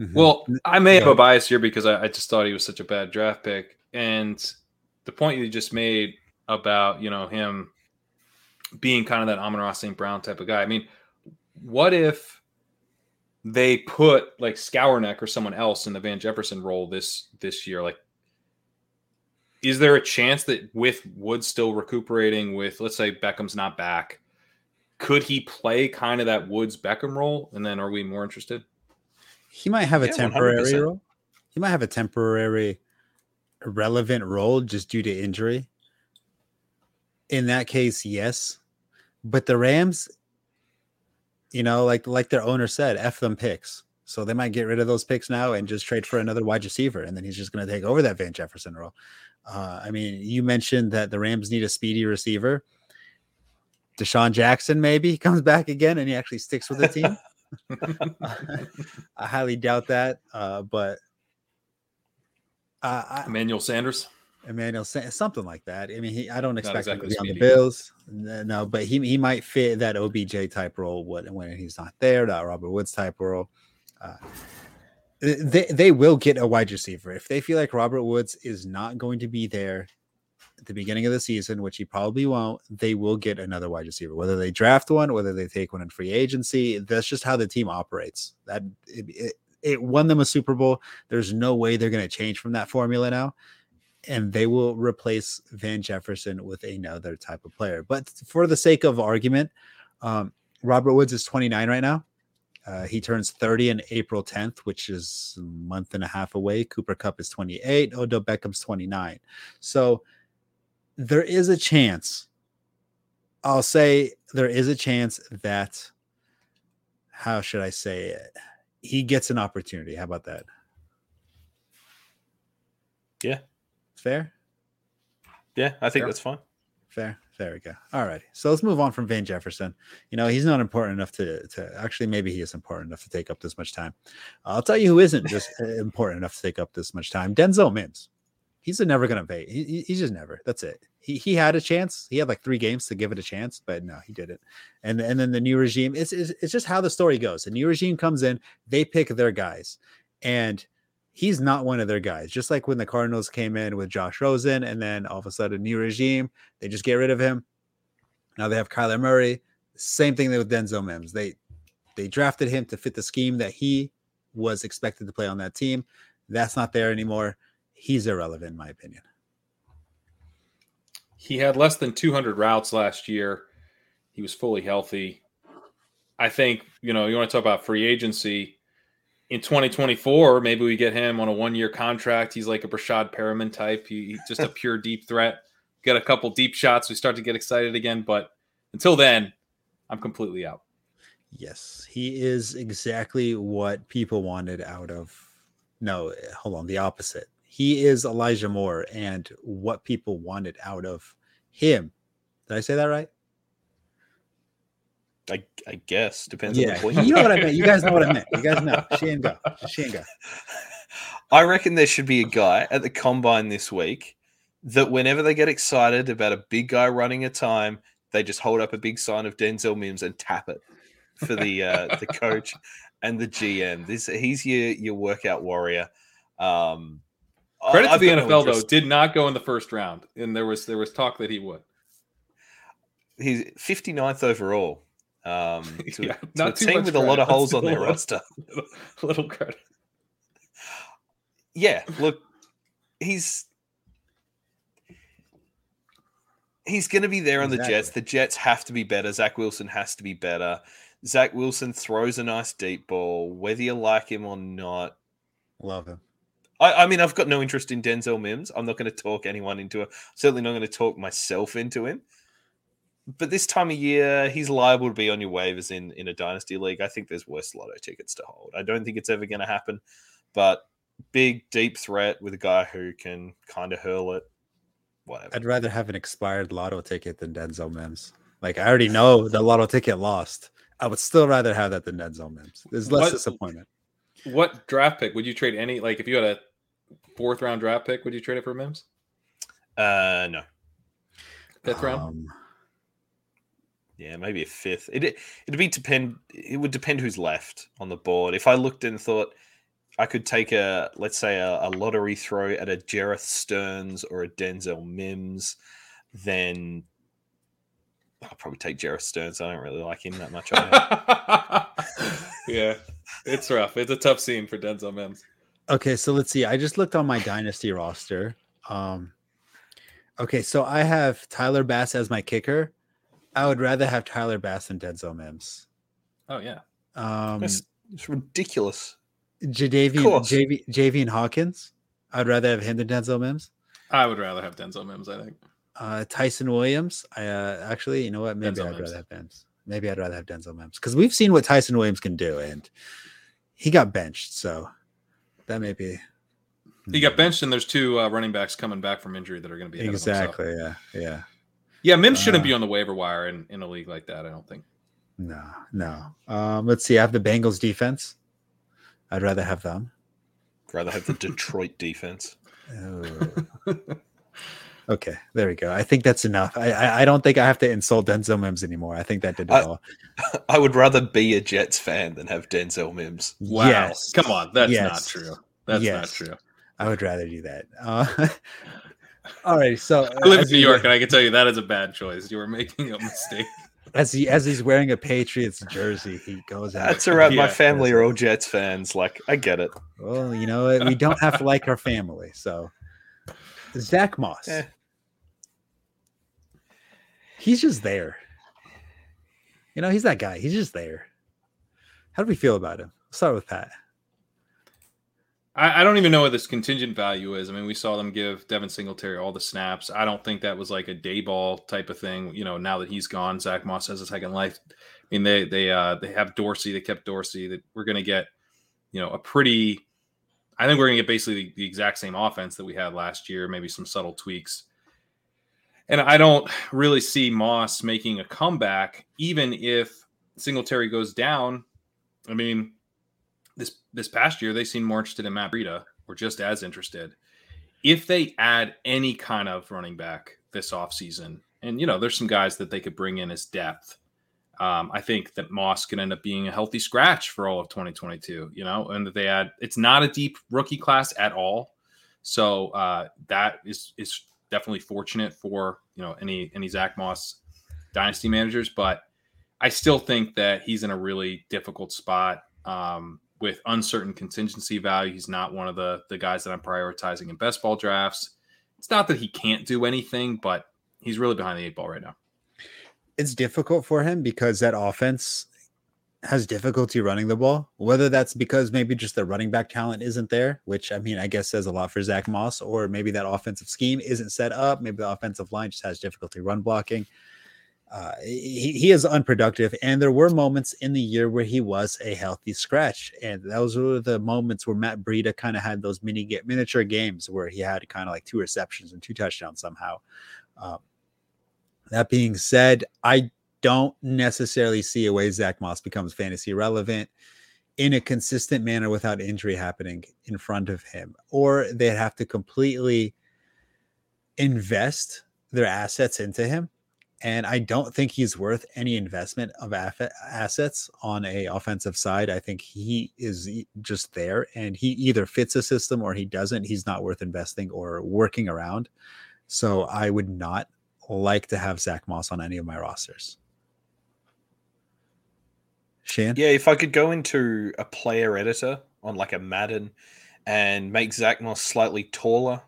Mm-hmm. Well, I may have a bias here because I just thought he was such a bad draft pick. And the point you just made about, you know, him being kind of that Amon-Ra St. Brown type of guy. I mean, what if they put like Scourneck or someone else in the Van Jefferson role this year? Like, is there a chance that with Woods still recuperating, with, let's say, Beckham's not back, could he play kind of that Woods-Beckham role? And then are we more interested? He might have a temporary 100%. Role. He might have a temporary relevant role just due to injury. In that case, yes. But the Rams, you know, like their owner said, F them picks. So they might get rid of those picks now and just trade for another wide receiver. And then he's just going to take over that Van Jefferson role. I mean, you mentioned that the Rams need a speedy receiver. Deshaun Jackson maybe comes back again and he actually sticks with the team. I highly doubt that. But Emmanuel Sanders. Emmanuel Sanders, something like that. I mean, I don't expect him to be on the Bills. No, but he might fit that OBJ type role when he's not there, that Robert Woods type role. They will get a wide receiver. If they feel like Robert Woods is not going to be there at the beginning of the season, which he probably won't, they will get another wide receiver, whether they draft one, whether they take one in free agency. That's just how the team operates. That it won them a Super Bowl. There's no way they're going to change from that formula now. and they will replace Van Jefferson with another type of player. But for the sake of argument, Robert Woods is 29 right now. He turns 30 on April 10th, which is a month and a half away. Cooper Kupp is 28. Odell Beckham's 29. So there is a chance. I'll say there is a chance that, how should I say it? He gets an opportunity. How about that? Yeah. Fair? Yeah, I think that's fine. Fair. There we go. All right. So let's move on from Van Jefferson. You know, he's not important enough to actually, maybe he is important enough to take up this much time. I'll tell you who isn't just important enough to take up this much time. Denzel Mims. He's never going to pay. He's just never. That's it. He had a chance. He had like 3 games to give it a chance, but no, he didn't. And then the new regime, it's just how the story goes. The new regime comes in, they pick their guys. And he's not one of their guys, just like when the Cardinals came in with Josh Rosen, and then all of a sudden, new regime, they just get rid of him. Now they have Kyler Murray. Same thing with Denzel Mims. They drafted him to fit the scheme that he was expected to play on that team. That's not there anymore. He's irrelevant, in my opinion. He had less than 200 routes last year. He was fully healthy. I think, you know, you want to talk about free agency. In 2024, maybe we get him on a 1-year contract. He's like a Brashad Perriman type. He's just a pure deep threat. Get a couple deep shots. We start to get excited again. But until then, I'm completely out. Yes, he is exactly what people wanted out of. No, hold on. The opposite. He is Elijah Moore and what people wanted out of him. Did I say that right? I guess depends on the point. You know what I meant. You guys know what I meant. You guys know. She ain't go. I reckon there should be a guy at the combine this week that whenever they get excited about a big guy running a time, they just hold up a big sign of Denzel Mims and tap it for the coach and the GM. He's your workout warrior. Credit to the NFL though, did not go in the first round, and there was talk that he would. He's 59th overall. To a team with a lot of holes on their roster. Little credit. Yeah, look, he's going to be there on the Jets. The Jets have to be better. Zach Wilson has to be better. Zach Wilson throws a nice deep ball, whether you like him or not. Love him. I mean, I've got no interest in Denzel Mims. I'm not going to talk anyone into him. Certainly not going to talk myself into him. But this time of year, he's liable to be on your waivers in a dynasty league. I think there's worse lotto tickets to hold. I don't think it's ever going to happen. But big, deep threat with a guy who can kind of hurl it, whatever. I'd rather have an expired lotto ticket than Denzel Mims. Like, I already know the lotto ticket lost. I would still rather have that than Denzel Mims. There's less disappointment. What draft pick would you trade any? Like, if you had a 4th-round draft pick, would you trade it for Mims? No. 5th round? Yeah, maybe a 5th. It would depend who's left on the board. If I looked and thought I could take let's say a lottery throw at a Jareth Stearns or a Denzel Mims, then I'll probably take Jareth Stearns. I don't really like him that much. Yeah, it's rough. It's a tough scene for Denzel Mims. Okay, so let's see. I just looked on my dynasty roster. Okay, so I have Tyler Bass as my kicker. I would rather have Tyler Bass than Denzel Mims. Oh, yeah. It's ridiculous. Jadavian Hawkins. I'd rather have him than Denzel Mims. I would rather have Denzel Mims, I think. Tyson Williams. Actually, you know what? Maybe I'd rather have Denzel Mims. Because we've seen what Tyson Williams can do, and he got benched. So that may be. He got benched, and there's 2 running backs coming back from injury that are going to be ahead of him, so. Yeah. Yeah, Mims shouldn't be on the waiver wire in a league like that, I don't think. No. Let's see. I have the Bengals defense. I'd rather have them. I'd rather have the Detroit defense. Oh. Okay, there we go. I think that's enough. I don't think I have to insult Denzel Mims anymore. I think that did it all. I would rather be a Jets fan than have Denzel Mims. Wow. Yes. Come on. That's not true. That's not true. I would rather do that. All right, so I live in New York, and I can tell you that is a bad choice. You were making a mistake. As he's wearing a Patriots jersey, he goes out. That's all right. My family are all Jets fans. Like, I get it. Well, you know, we don't have to like our family, so Zach Moss. He's just there. You know, he's that guy. He's just there. How do we feel about him? Let's start with Pat. I don't even know what this contingent value is. I mean, we saw them give Devin Singletary all the snaps. I don't think that was like a day ball type of thing. You know, now that he's gone, Zach Moss has a second life. I mean, they have Dorsey. They kept Dorsey. That we're going to get, you know, I think we're going to get basically the exact same offense that we had last year, maybe some subtle tweaks. And I don't really see Moss making a comeback, even if Singletary goes down. I mean, this past year, they seemed more interested in Matt Breida, or just as interested. If they add any kind of running back this offseason, and, you know, there's some guys that they could bring in as depth. I think that Moss can end up being a healthy scratch for all of 2022, you know, and that they add, it's not a deep rookie class at all. So that is definitely fortunate for, you know, any Zach Moss dynasty managers, but I still think that he's in a really difficult spot with uncertain contingency value. He's not one of the guys that I'm prioritizing in best ball drafts. It's not that he can't do anything, but he's really behind the eight ball right now. It's difficult for him because that offense has difficulty running the ball, whether that's because maybe just the running back talent isn't there, which, I mean, I guess says a lot for Zach Moss, or maybe that offensive scheme isn't set up. Maybe the offensive line just has difficulty run blocking. He is unproductive, and there were moments in the year where he was a healthy scratch, and those were the moments where Matt Breida kind of had those miniature games where he had kind of like 2 receptions and 2 touchdowns somehow. That being said, I don't necessarily see a way Zach Moss becomes fantasy relevant in a consistent manner without injury happening in front of him, or they'd have to completely invest their assets into him. And I don't think he's worth any investment of assets on a offensive side. I think he is just there, and he either fits a system or he doesn't. He's not worth investing or working around. So I would not like to have Zach Moss on any of my rosters. Shane? Yeah, if I could go into a player editor on like a Madden and make Zach Moss slightly taller,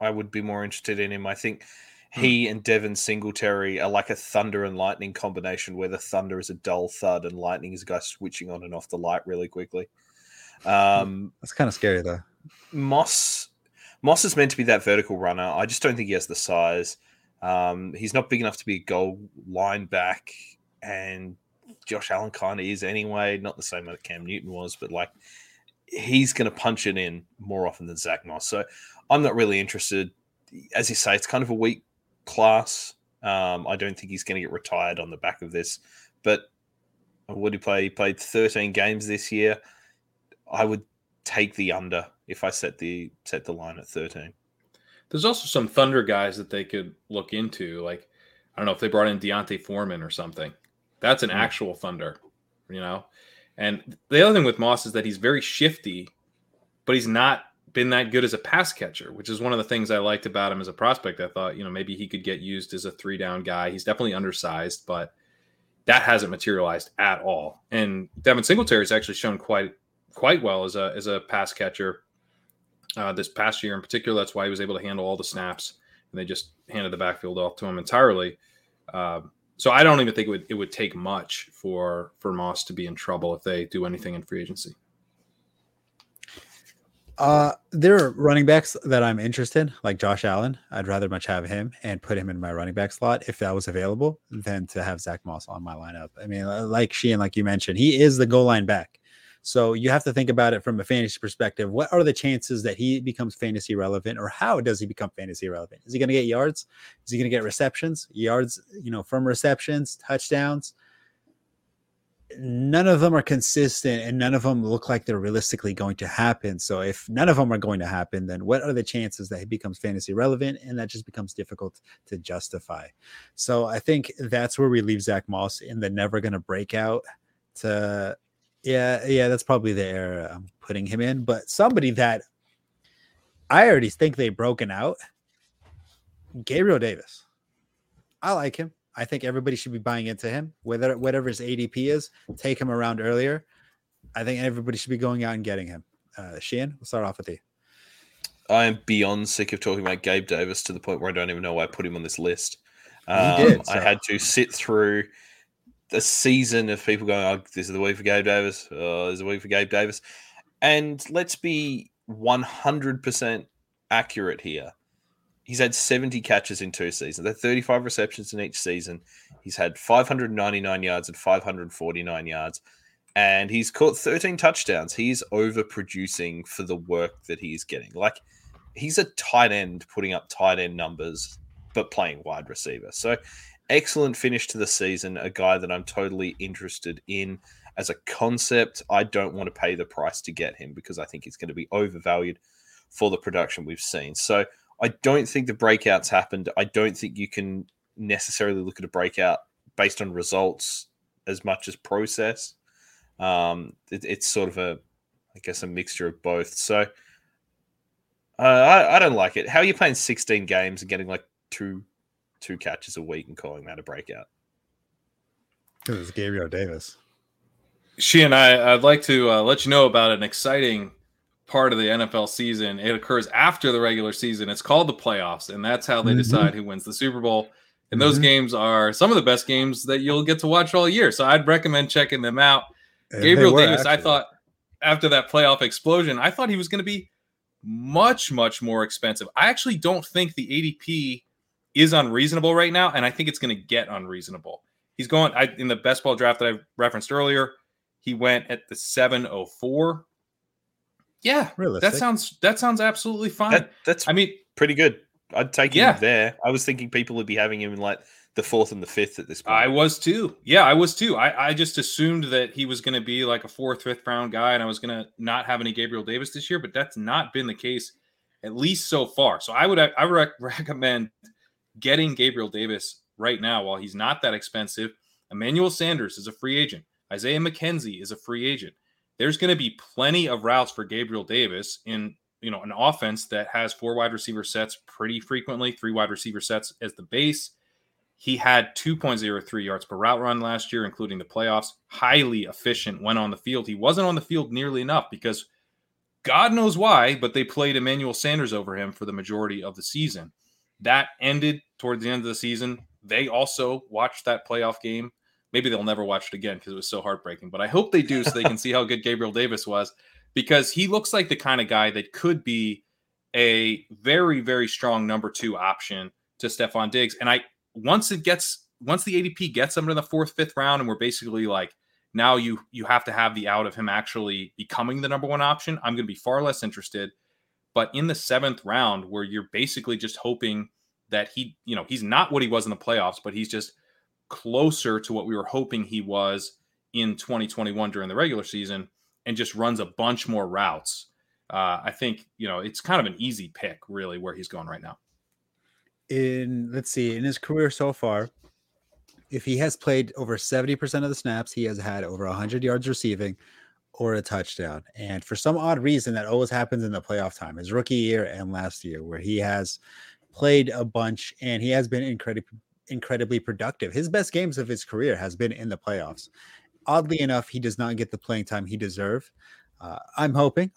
I would be more interested in him. I think he and Devin Singletary are like a thunder and lightning combination where the thunder is a dull thud and lightning is a guy switching on and off the light really quickly. That's kind of scary, though. Moss is meant to be that vertical runner. I just don't think he has the size. He's not big enough to be a goal line back, and Josh Allen kind of is anyway. Not the same that Cam Newton was, but like he's going to punch it in more often than Zach Moss. So I'm not really interested. As you say, it's kind of a weak class. I don't think he's going to get retired on the back of this, but what did he play? He played 13 games this year. I would take the under if I set the line at 13. There's also some Thunder guys that they could look into. Like, I don't know if they brought in Deontay Foreman or something. That's an actual Thunder, you know? And the other thing with Moss is that he's very shifty, but he's not been that good as a pass catcher, which is one of the things I liked about him as a prospect. I thought, you know, maybe he could get used as a 3-down guy. He's definitely undersized, but that hasn't materialized at all. And Devin Singletary has actually shown quite well as a pass catcher this past year in particular. That's why he was able to handle all the snaps, and they just handed the backfield off to him entirely. So I don't even think it would take much for Moss to be in trouble if they do anything in free agency. There are running backs that I'm interested in, like Josh Allen. I'd rather much have him and put him in my running back slot if that was available than to have Zach Moss on my lineup. I mean, like Sheehan, like you mentioned, he is the goal line back. So you have to think about it from a fantasy perspective. What are the chances that he becomes fantasy relevant, or how does he become fantasy relevant? Is he going to get yards? Is he going to get receptions, yards, you know, from receptions, touchdowns? None of them are consistent, and none of them look like they're realistically going to happen. So if none of them are going to happen, then what are the chances that he becomes fantasy relevant? And that just becomes difficult to justify. So I think that's where we leave Zach Moss in the never going to break out to. Yeah. That's probably the era I'm putting him in, but somebody that I already think they've broken out, Gabriel Davis. I like him. I think everybody should be buying into him. Whatever his ADP is, take him around earlier. I think everybody should be going out and getting him. Sheehan, we'll start off with you. I am beyond sick of talking about Gabe Davis to the point where I don't even know why I put him on this list. He did, so. I had to sit through a season of people going, oh, this is the week for Gabe Davis. Oh, this is the week for Gabe Davis. And let's be 100% accurate here. He's had 70 catches in two seasons. They're 35 receptions in each season. He's had 599 yards and 549 yards. And he's caught 13 touchdowns. He's overproducing for the work that he's getting. Like, he's a tight end putting up tight end numbers, but playing wide receiver. So excellent finish to the season. A guy that I'm totally interested in as a concept. I don't want to pay the price to get him because I think he's going to be overvalued for the production we've seen. So I don't think the breakouts happened. I don't think you can necessarily look at a breakout based on results as much as process. It's sort of a, I guess, a mixture of both. So I don't like it. How are you playing 16 games and getting like two catches a week and calling that a breakout? Because it's Gabriel Davis. I'd like to let you know about an exciting part of the NFL season. It occurs after the regular season. It's called the playoffs, and that's how they decide who wins the Super Bowl. And those games are some of the best games that you'll get to watch all year. So I'd recommend checking them out. And Gabriel Davis, actually, I thought after that playoff explosion, I thought he was going to be much, much more expensive. I actually don't think the ADP is unreasonable right now, and I think it's going to get unreasonable. He's going in the best ball draft that I referenced earlier. He went at the 704. Yeah, realistic. that sounds absolutely fine. That's pretty good. I'd take him there. I was thinking people would be having him in like the 4th and the 5th at this point. I was too. I just assumed that he was going to be like a 4th, 5th round guy, and I was going to not have any Gabriel Davis this year. But that's not been the case, at least so far. So I would recommend getting Gabriel Davis right now while he's not that expensive. Emmanuel Sanders is a free agent. Isaiah McKenzie is a free agent. There's going to be plenty of routes for Gabriel Davis in, an offense that has 4 wide receiver sets pretty frequently, 3 wide receiver sets as the base. He had 2.03 yards per route run last year, including the playoffs. Highly efficient when on the field. He wasn't on the field nearly enough because God knows why, but they played Emmanuel Sanders over him for the majority of the season. That ended towards the end of the season. They also watched that playoff game. Maybe they'll never watch it again because it was so heartbreaking, but I hope they do so they can see how good Gabriel Davis was, because he looks like the kind of guy that could be a very, very strong number 2 option to Stephon Diggs. And once the ADP gets him in the 4th, 5th round, and we're basically like, now you have to have the out of him actually becoming the number 1 option, I'm going to be far less interested. But in the 7th round, where you're basically just hoping that he, he's not what he was in the playoffs, but he's just closer to what we were hoping he was in 2021 during the regular season, and just runs a bunch more routes. I think, it's kind of an easy pick really where he's going right now. In his career so far, if he has played over 70% of the snaps, he has had over 100 yards receiving or a touchdown. And for some odd reason, that always happens in the playoff time, his rookie year and last year, where he has played a bunch and he has been incredibly productive. His best games of his career has been in the playoffs. Oddly enough, he does not get the playing time he deserved. I'm hoping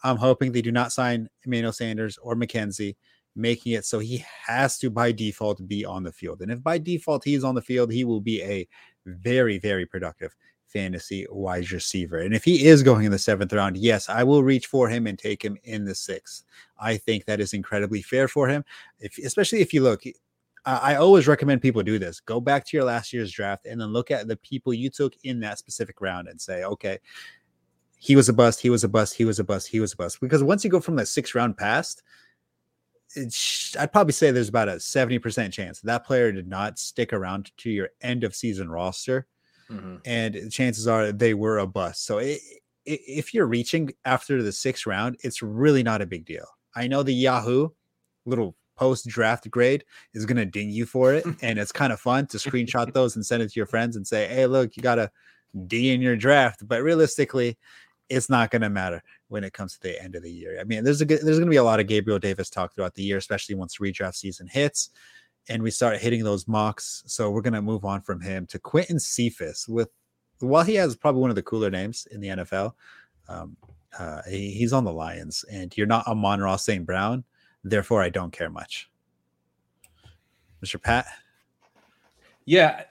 they do not sign Emmanuel Sanders or McKenzie, making it so he has to by default be on the field. And if by default he is on the field, he will be a very, very productive fantasy wide receiver. And if he is going in the 7th round, yes, I will reach for him and take him in the 6th. I think that is incredibly fair for him, especially if you look. I always recommend people do this. Go back to your last year's draft and then look at the people you took in that specific round and say, okay, he was a bust, he was a bust, he was a bust, he was a bust. Because once you go from that 6th round past, I'd probably say there's about a 70% chance that player did not stick around to your end of season roster. Mm-hmm. And chances are they were a bust. So if you're reaching after the 6th round, it's really not a big deal. I know the Yahoo little post-draft grade is going to ding you for it, and it's kind of fun to screenshot those and send it to your friends and say, hey, look, you got a D in your draft. But realistically, it's not going to matter when it comes to the end of the year. I mean, there's going to be a lot of Gabriel Davis talk throughout the year, especially once redraft season hits and we start hitting those mocks. So we're going to move on from him to Quinton Cephus. While he has probably one of the cooler names in the NFL, he's on the Lions, and you're not Amon-Ra St. Brown. Therefore, I don't care much. Mr. Pat? Yeah,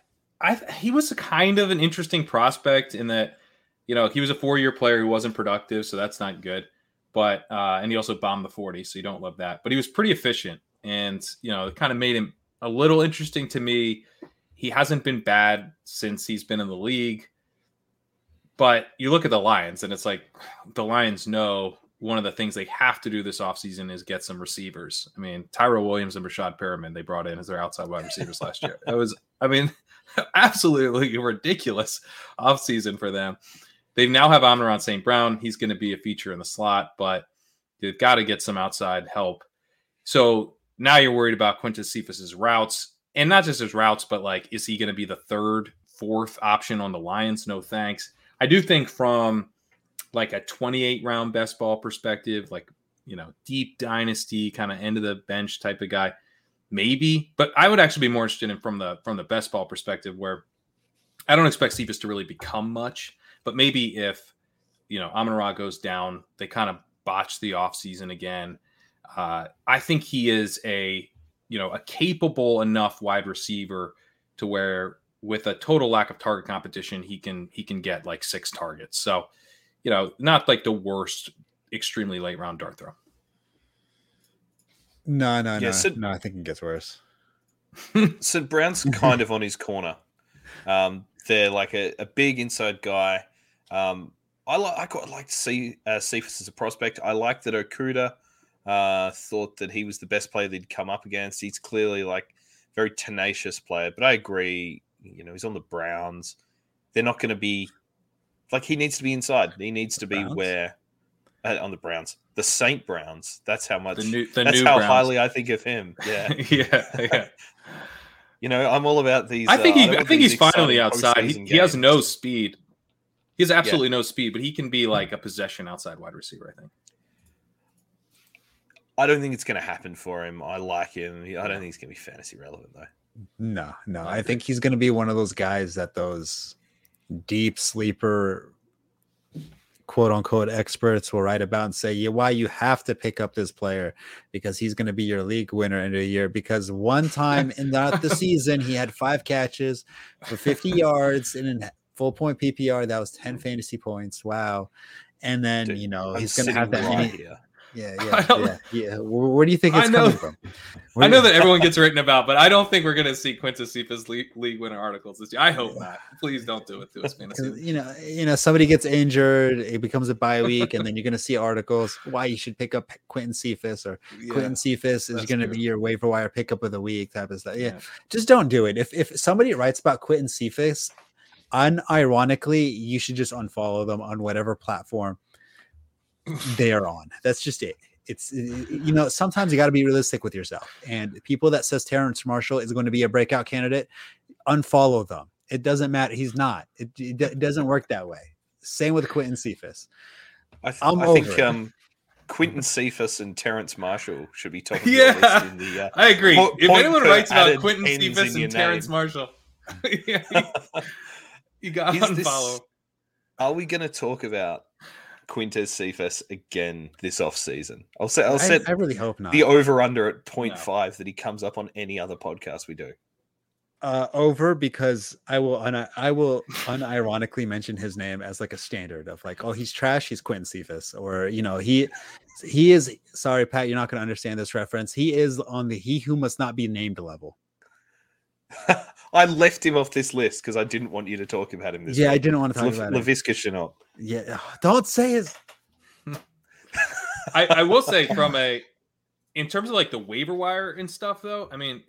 he was kind of an interesting prospect in that, you know, he was a four-year player who wasn't productive, so that's not good. But and he also bombed the 40, so you don't love that. But he was pretty efficient, and, you know, it kind of made him a little interesting to me. He hasn't been bad since he's been in the league. But you look at the Lions, and it's like the Lions know one of the things they have to do this offseason is get some receivers. I mean, Tyrell Williams and Rashad Perriman, they brought in as their outside wide receivers last year. That was, I mean, absolutely ridiculous offseason for them. They now have Amon-Ra St. Brown. He's going to be a feature in the slot, but they've got to get some outside help. So now you're worried about Quintez Cephas's routes, and not just his routes, but like, is he going to be the third, fourth option on the Lions? No thanks. I do think from like a 28 round best ball perspective, like, you know, deep dynasty kind of end of the bench type of guy, maybe, but I would actually be more interested in from the best ball perspective, where I don't expect Cephas to really become much, but maybe if, you know, Amon-Ra goes down, they kind of botch the offseason again. I think he is a, you know, a capable enough wide receiver to where, with a total lack of target competition, he can get like six targets. So, you know, not like the worst, extremely late round dart throw. No, I think it gets worse. St. Brown's kind of on his corner. They're like a big inside guy. I like to see Cephas as a prospect. I like that Okudah thought that he was the best player they'd come up against. He's clearly like a very tenacious player, but I agree. You know, he's on the Browns. They're not going to be like, he needs to be inside. He needs to be where on the Browns, the St. Browns. That's how much, that's how Browns. Highly I think of him. Yeah. yeah. You know, I'm all about these. I think he's finally outside. He has no speed. He has absolutely no speed, but he can be like a possession outside wide receiver, I think. I don't think it's going to happen for him. I like him. I don't think he's going to be fantasy relevant though. No. I think he's going to be one of those guys that those deep sleeper, quote unquote, experts will write about and say, yeah, why you have to pick up this player because he's going to be your league winner in a year. Because one time in the season, he had 5 catches for 50 yards in a full point PPR. That was 10 fantasy points. Wow. And then, dude, you know, he's going to have that. Yeah. Where do you think it's coming from? I know that everyone gets written about, but I don't think we're going to see Quintez Cephas league winner articles this year. I hope not. Please don't do it to us, man. You know, somebody gets injured, it becomes a bye week, and then you're going to see articles why you should pick up Quintez Cephas or Quintez Cephas is going to be your waiver wire pickup of the week type of stuff. Yeah, just don't do it. If somebody writes about Quintez Cephas, unironically, you should just unfollow them on whatever platform they are on. That's just it. It's, you know, sometimes you got to be realistic with yourself, and people that says Terrence Marshall is going to be a breakout candidate, unfollow them. It doesn't matter. He's not. It doesn't work that way. Same with Quintez Cephas. I think Quintez Cephas and Terrence Marshall should be talking. Yeah, in the, I agree. If anyone writes about Quintez Cephas and Terrence Marshall, you got to unfollow. Are we going to talk about Quintez Cephas again this offseason? I really hope not. The over-under at 0.5 that he comes up on any other podcast we do. Over, because I will unironically mention his name as like a standard of like, oh, he's trash, he's Quintez Cephas, or, you know, he is. Sorry, Pat, you're not going to understand this reference. He is on the he who must not be named level. I left him off this list because I didn't want you to talk about him this week. I didn't want to talk about him. LaVisca Chenault. Yeah, don't say his. I will say in terms of like the waiver wire and stuff though, I mean,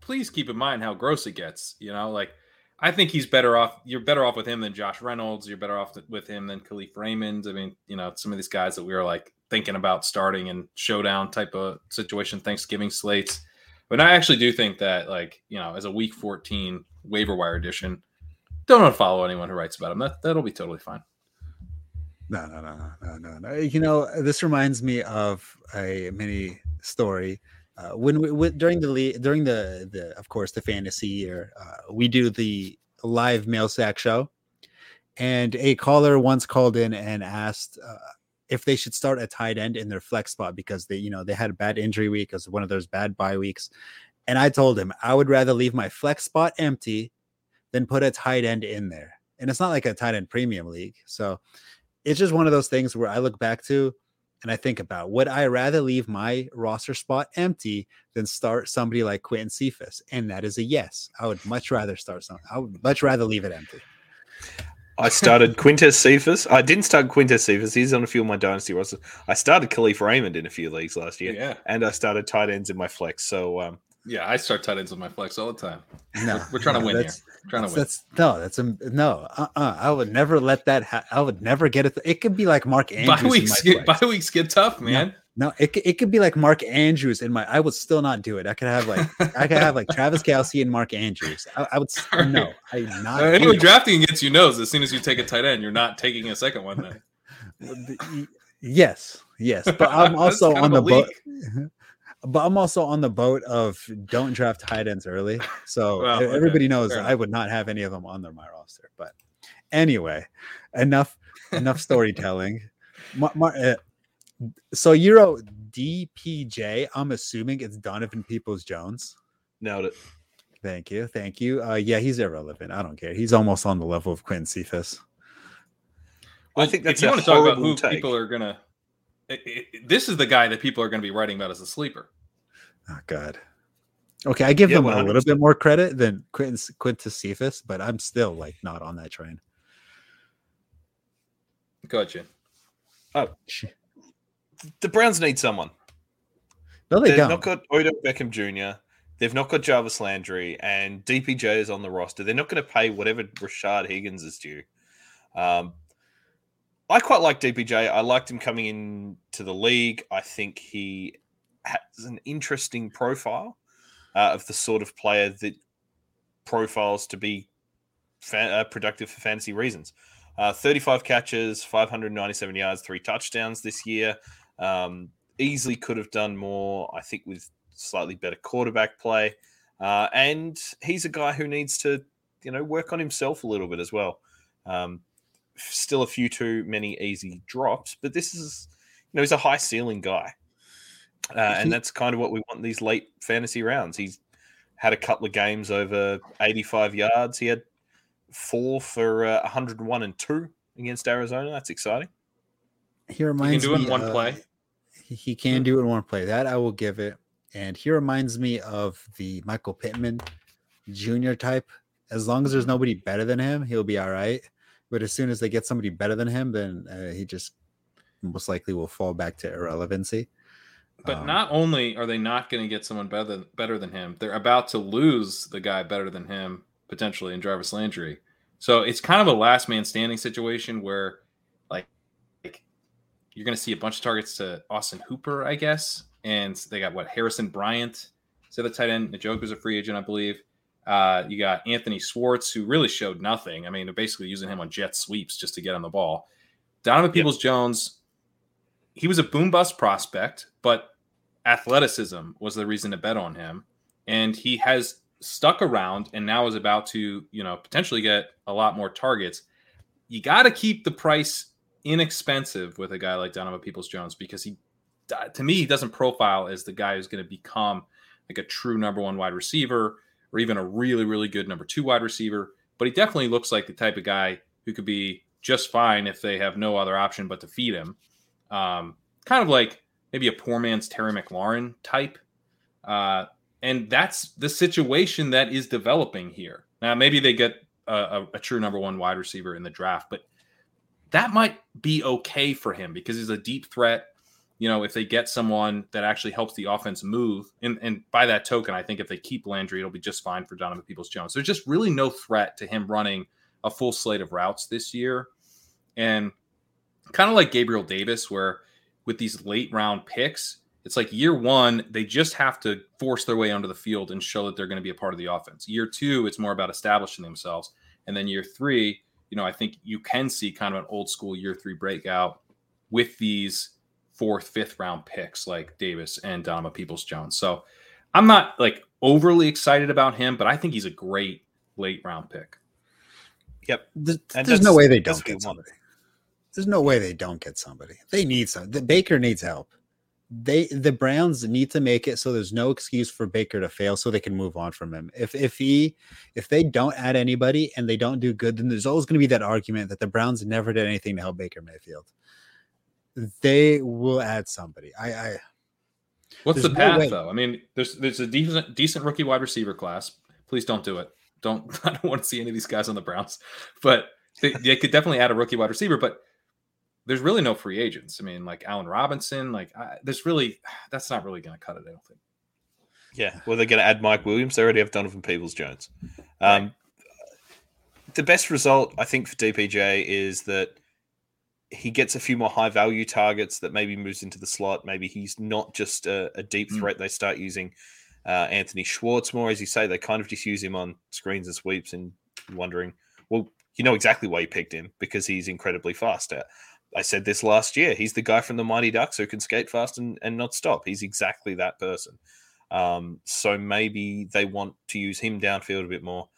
please keep in mind how gross it gets. You know, like I think he's better off. You're better off with him than Josh Reynolds. You're better off with him than Khalif Raymond. I mean, you know, some of these guys that we were like thinking about starting in showdown type of situation, Thanksgiving slates. But I actually do think that, like, you know, as a week 14 waiver wire edition, don't unfollow anyone who writes about him. That'll be totally fine. No. You know, this reminds me of a mini story. When we during the of course the fantasy year, we do the live mail sack show, and a caller once called in and asked if they should start a tight end in their flex spot, because they, you know, they had a bad injury week as one of those bad bye weeks. And I told him I would rather leave my flex spot empty than put a tight end in there. And it's not like a tight end premium league. So it's just one of those things where I look back to and I think about, would I rather leave my roster spot empty than start somebody like Quinton Cephus? And that is a yes. I would much rather start something. I would much rather leave it empty. I started Quintus Cephus. I didn't start Quintus Cephus. He's on a few of my dynasty rosters. I started Khalif Raymond in a few leagues last year. Yeah. And I started tight ends in my flex. So, yeah, I start tight ends with my flex all the time. No, we're trying to win here. I would never let that happen. I would never get it. It could be like Mark Andrews. Bye weeks get tough, man. No, it could be like Mark Andrews in my. I would still not do it. I could have like Travis Kelce and Mark Andrews. I would Sorry. No. I not. Anyone drafting against you knows as soon as you take a tight end, you're not taking a second one then. Yes, but I'm also on the boat. But I'm also on the boat of don't draft tight ends early. So everybody knows that I would not have any of them on my roster. But anyway, enough storytelling. So Euro DPJ, I'm assuming it's Donovan Peoples-Jones. Nailed it. Thank you. Yeah, he's irrelevant. I don't care. He's almost on the level of Quinton Cephus. Well, I think that's if you want to talk about who people are going to – this is the guy that people are going to be writing about as a sleeper. Oh, God. Okay, I give them 100%. A little bit more credit than Quintus Cephus, but I'm still, like, not on that train. Gotcha. Oh, shit. The Browns need someone. No, They've not got Odell Beckham Jr. They've not got Jarvis Landry, and DPJ is on the roster. They're not going to pay whatever Rashad Higgins is due. I quite like DPJ. I liked him coming into the league. I think he has an interesting profile of the sort of player that profiles to be productive for fantasy reasons. 35 catches, 597 yards, 3 touchdowns this year. Easily could have done more, I think, with slightly better quarterback play. And he's a guy who needs to, work on himself a little bit as well. Still a few too many easy drops, but this is, he's a high ceiling guy. And that's kind of what we want in these late fantasy rounds. He's had a couple of games over 85 yards. He had 4 for 101 and 2 against Arizona. That's exciting. He reminds me. He can do it in one play. He can do it in one play. That I will give it. And he reminds me of the Michael Pittman Jr. type. As long as there's nobody better than him, he'll be all right. But as soon as they get somebody better than him, then he just most likely will fall back to irrelevancy. But not only are they not going to get someone better than him, they're about to lose the guy better than him, potentially, in Jarvis Landry. So it's kind of a last man standing situation where, like you're going to see a bunch of targets to Austin Hooper, I guess. And they got, Harrison Bryant. So the tight end, Njoku's a free agent, I believe. You got Anthony Schwartz, who really showed nothing. I mean, they're basically using him on jet sweeps just to get on the ball. Donovan Peoples-Jones, he was a boom-bust prospect, but athleticism was the reason to bet on him. And he has stuck around and now is about to, potentially get a lot more targets. You got to keep the price inexpensive with a guy like Donovan Peoples-Jones because he doesn't profile as the guy who's going to become like a true number one wide receiver or even a really, really good number 2 wide receiver. But he definitely looks like the type of guy who could be just fine if they have no other option but to feed him. Kind of like maybe a poor man's Terry McLaurin type. And that's the situation that is developing here. Now, maybe they get a true number 1 wide receiver in the draft, but that might be okay for him because he's a deep threat. If they get someone that actually helps the offense move, and by that token, I think if they keep Landry, it'll be just fine for Donovan Peoples-Jones. There's just really no threat to him running a full slate of routes this year. And kind of like Gabriel Davis, where with these late round picks, it's like year 1, they just have to force their way onto the field and show that they're going to be a part of the offense. Year 2, it's more about establishing themselves. And then year 3, I think you can see kind of an old school year 3 breakout with these 4th, 5th round picks like Davis and Donovan Peoples-Jones. So I'm not overly excited about him, but I think he's a great late round pick. Yep. There's no way they don't get somebody. There's no way they don't get somebody. They need some. The Baker needs help. The Browns need to make it so there's no excuse for Baker to fail, so they can move on from him. If they don't add anybody and they don't do good, then there's always going to be that argument that the Browns never did anything to help Baker Mayfield. They will add somebody. What's the path though? I mean, there's a decent rookie wide receiver class. Please don't do it. I don't want to see any of these guys on the Browns, but they could definitely add a rookie wide receiver, but there's really no free agents. I mean, like Allen Robinson, that's not really going to cut it, I don't think. Yeah. Well, they're going to add Mike Williams. They already have Donovan Peoples-Jones. Right. The best result, I think, for DPJ is that he gets a few more high-value targets that maybe moves into the slot. Maybe he's not just a deep threat. They start using Anthony Schwartz more. As you say, they kind of just use him on screens and sweeps and wondering, well, you know exactly why you picked him because he's incredibly fast at. I said this last year. He's the guy from the Mighty Ducks who can skate fast and not stop. He's exactly that person. So maybe they want to use him downfield a bit more.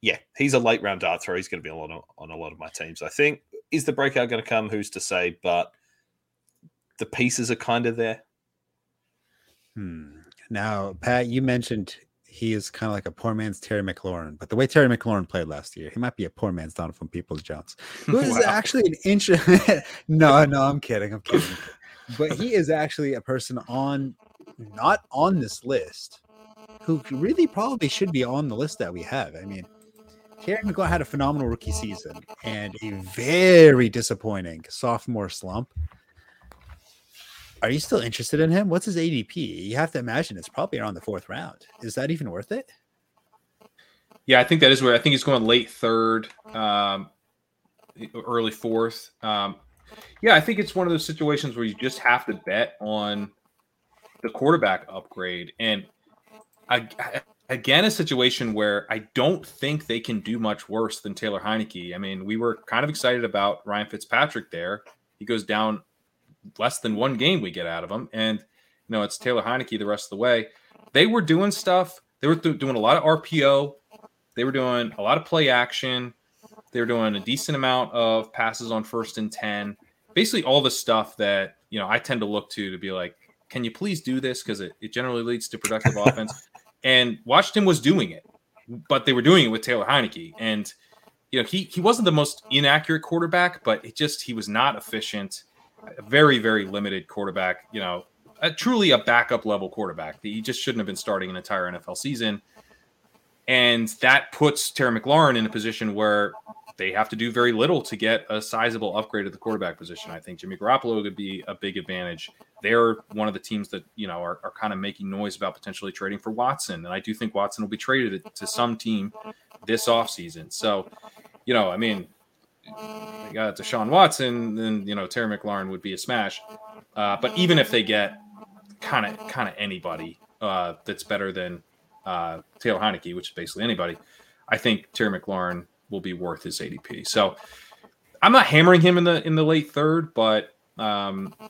Yeah, he's a late-round dart throw. He's going to be on a lot of my teams, I think. Is the breakout going to come? Who's to say? But the pieces are kind of there. Now, Pat, you mentioned he is kind of like a poor man's Terry McLaurin, but the way Terry McLaurin played last year, he might be a poor man's Donovan Peoples-Jones, who is actually an No, I'm kidding. But he is actually a person not on this list who really probably should be on the list that we have. I mean, Terry McLaurin had a phenomenal rookie season and a very disappointing sophomore slump. Are you still interested in him? What's his ADP? You have to imagine it's probably around the fourth round. Is that even worth it? Yeah, I think that is where I think he's going late third, early fourth. I think it's one of those situations where you just have to bet on the quarterback upgrade. And again, a situation where I don't think they can do much worse than Taylor Heineke. I mean, we were kind of excited about Ryan Fitzpatrick there. He goes down less than one game we get out of them. And, it's Taylor Heineke the rest of the way. They were doing stuff. They were doing a lot of RPO. They were doing a lot of play action. They were doing a decent amount of passes on 1st and 10. Basically all the stuff that, I tend to look to be like, can you please do this? Because it generally leads to productive offense. And Washington was doing it, but they were doing it with Taylor Heineke. And, he wasn't the most inaccurate quarterback, but he was not efficient. A very, very limited quarterback, truly a backup level quarterback. He just shouldn't have been starting an entire NFL season. And that puts Terry McLaurin in a position where they have to do very little to get a sizable upgrade at the quarterback position. I think Jimmy Garoppolo could be a big advantage. They're one of the teams that, are kind of making noise about potentially trading for Watson. And I do think Watson will be traded to some team this offseason. So, they got Deshaun Watson, then Terry McLaurin would be a smash. But even if they get kind of anybody that's better than Taylor Heineke, which is basically anybody, I think Terry McLaurin will be worth his ADP. So I'm not hammering him in the late third, but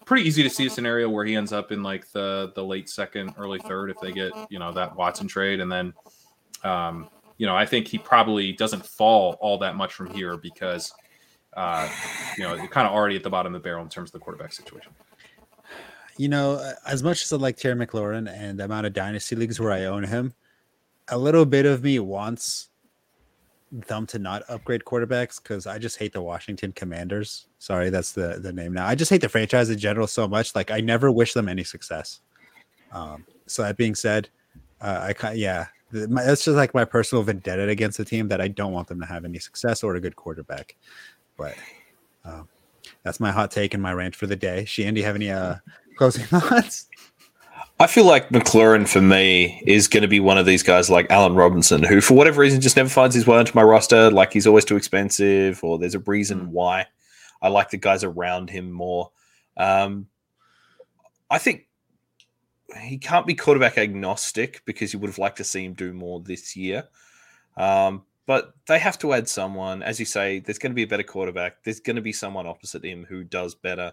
pretty easy to see a scenario where he ends up in like the late second, early third if they get that Watson trade, and then I think he probably doesn't fall all that much from here because. They're kind of already at the bottom of the barrel in terms of the quarterback situation. As much as I like Terry McLaurin and the amount of dynasty leagues where I own him, a little bit of me wants them to not upgrade quarterbacks because I just hate the Washington Commanders. Sorry, that's the name now. I just hate the franchise in general so much. Like, I never wish them any success. So that being said, that's just like my personal vendetta against the team that I don't want them to have any success or a good quarterback. But that's my hot take and my rant for the day. Sheehan, do you have any closing thoughts? I feel like McLaurin for me is going to be one of these guys like Allen Robinson, who for whatever reason just never finds his way onto my roster. Like he's always too expensive, or there's a reason why. I like the guys around him more. I think he can't be quarterback agnostic because you would have liked to see him do more this year. But they have to add someone. As you say, there's going to be a better quarterback. There's going to be someone opposite him who does better.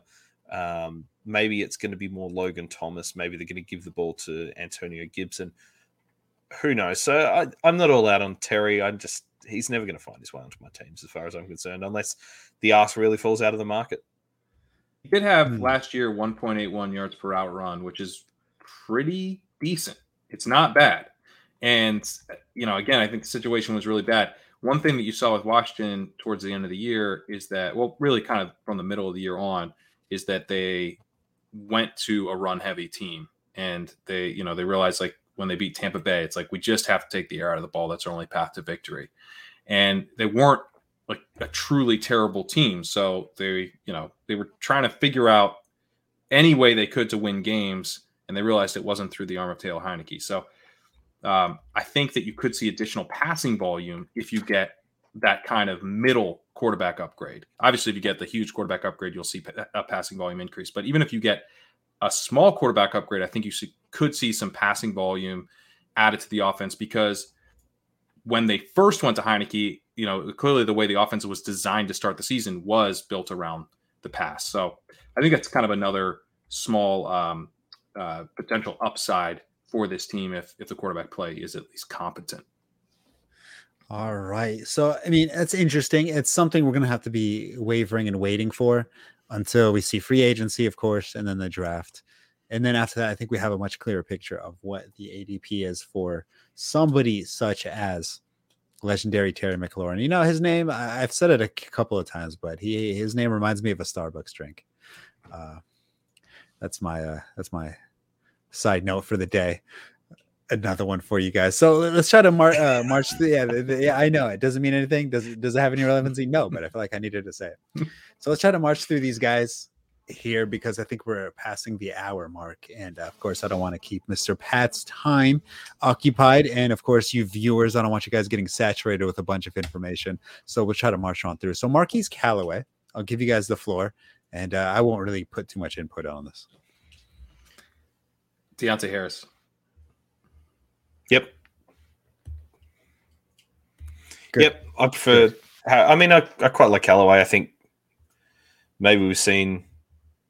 Maybe it's going to be more Logan Thomas. Maybe they're going to give the ball to Antonio Gibson. Who knows? So I'm not all out on Terry. I'm just he's never going to find his way onto my teams as far as I'm concerned, unless the ass really falls out of the market. He did have last year 1.81 yards per out run, which is pretty decent. It's not bad. And, you know, again, I think the situation was really bad. One thing that you saw with Washington towards the end of the year is that, well, really kind of from the middle of the year on, is that they went to a run heavy team, and they, you know, they realized, like, when they beat Tampa Bay, it's like, we just have to take the air out of the ball. That's our only path to victory. And they weren't like a truly terrible team. So they, you know, they were trying to figure out any way they could to win games. And they realized it wasn't through the arm of Taylor Heineke. So I think that you could see additional passing volume if you get that kind of middle quarterback upgrade. Obviously, if you get the huge quarterback upgrade, you'll see a passing volume increase. But even if you get a small quarterback upgrade, I think you could see some passing volume added to the offense, because when they first went to Heineke, you know, clearly the way the offense was designed to start the season was built around the pass. So I think that's kind of another small potential upside for this team if the quarterback play is at least competent. All right. So, I mean, that's interesting. It's something we're going to have to be wavering and waiting for until we see free agency, of course, and then the draft. And then after that, I think we have a much clearer picture of what the ADP is for somebody such as legendary Terry McLaurin. You know, his name, I've said it a couple of times, but his name reminds me of a Starbucks drink. That's my side note for the day. Another one for you guys. So let's try to march through. Yeah, I know it doesn't mean anything. Does it have any relevancy? No, but I feel like I needed to say it. So let's try to march through these guys here, because I think we're passing the hour mark. And of course, I don't want to keep Mr. Pat's time occupied. And of course, you viewers, I don't want you guys getting saturated with a bunch of information. So we'll try to march on through. So Marquise Callaway, I'll give you guys the floor, and I won't really put too much input on this. Deontay Harris. Yep. Good. Yep. I prefer. Good. I mean, I quite like Callaway. I think maybe we've seen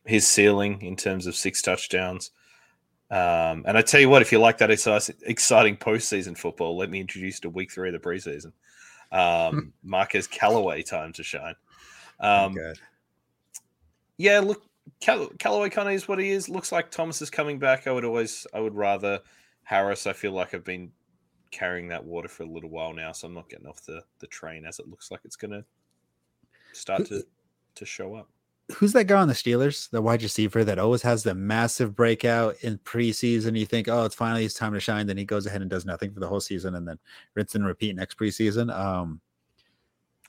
his ceiling in terms of 6 touchdowns. And I tell you what, if you like that exciting postseason football, let me introduce you to week 3 of the preseason. Marquez Callaway, time to shine. Good. Yeah, look, Callaway kind of is what he is. Looks like Thomas is coming back. I would rather Harris. I feel like I've been carrying that water for a little while now, so I'm not getting off the train as it looks like it's going to start to show up. Who's that guy on the Steelers, the wide receiver that always has the massive breakout in preseason? You think, oh, it's finally his time to shine. Then he goes ahead and does nothing for the whole season, and then rinse and repeat next preseason.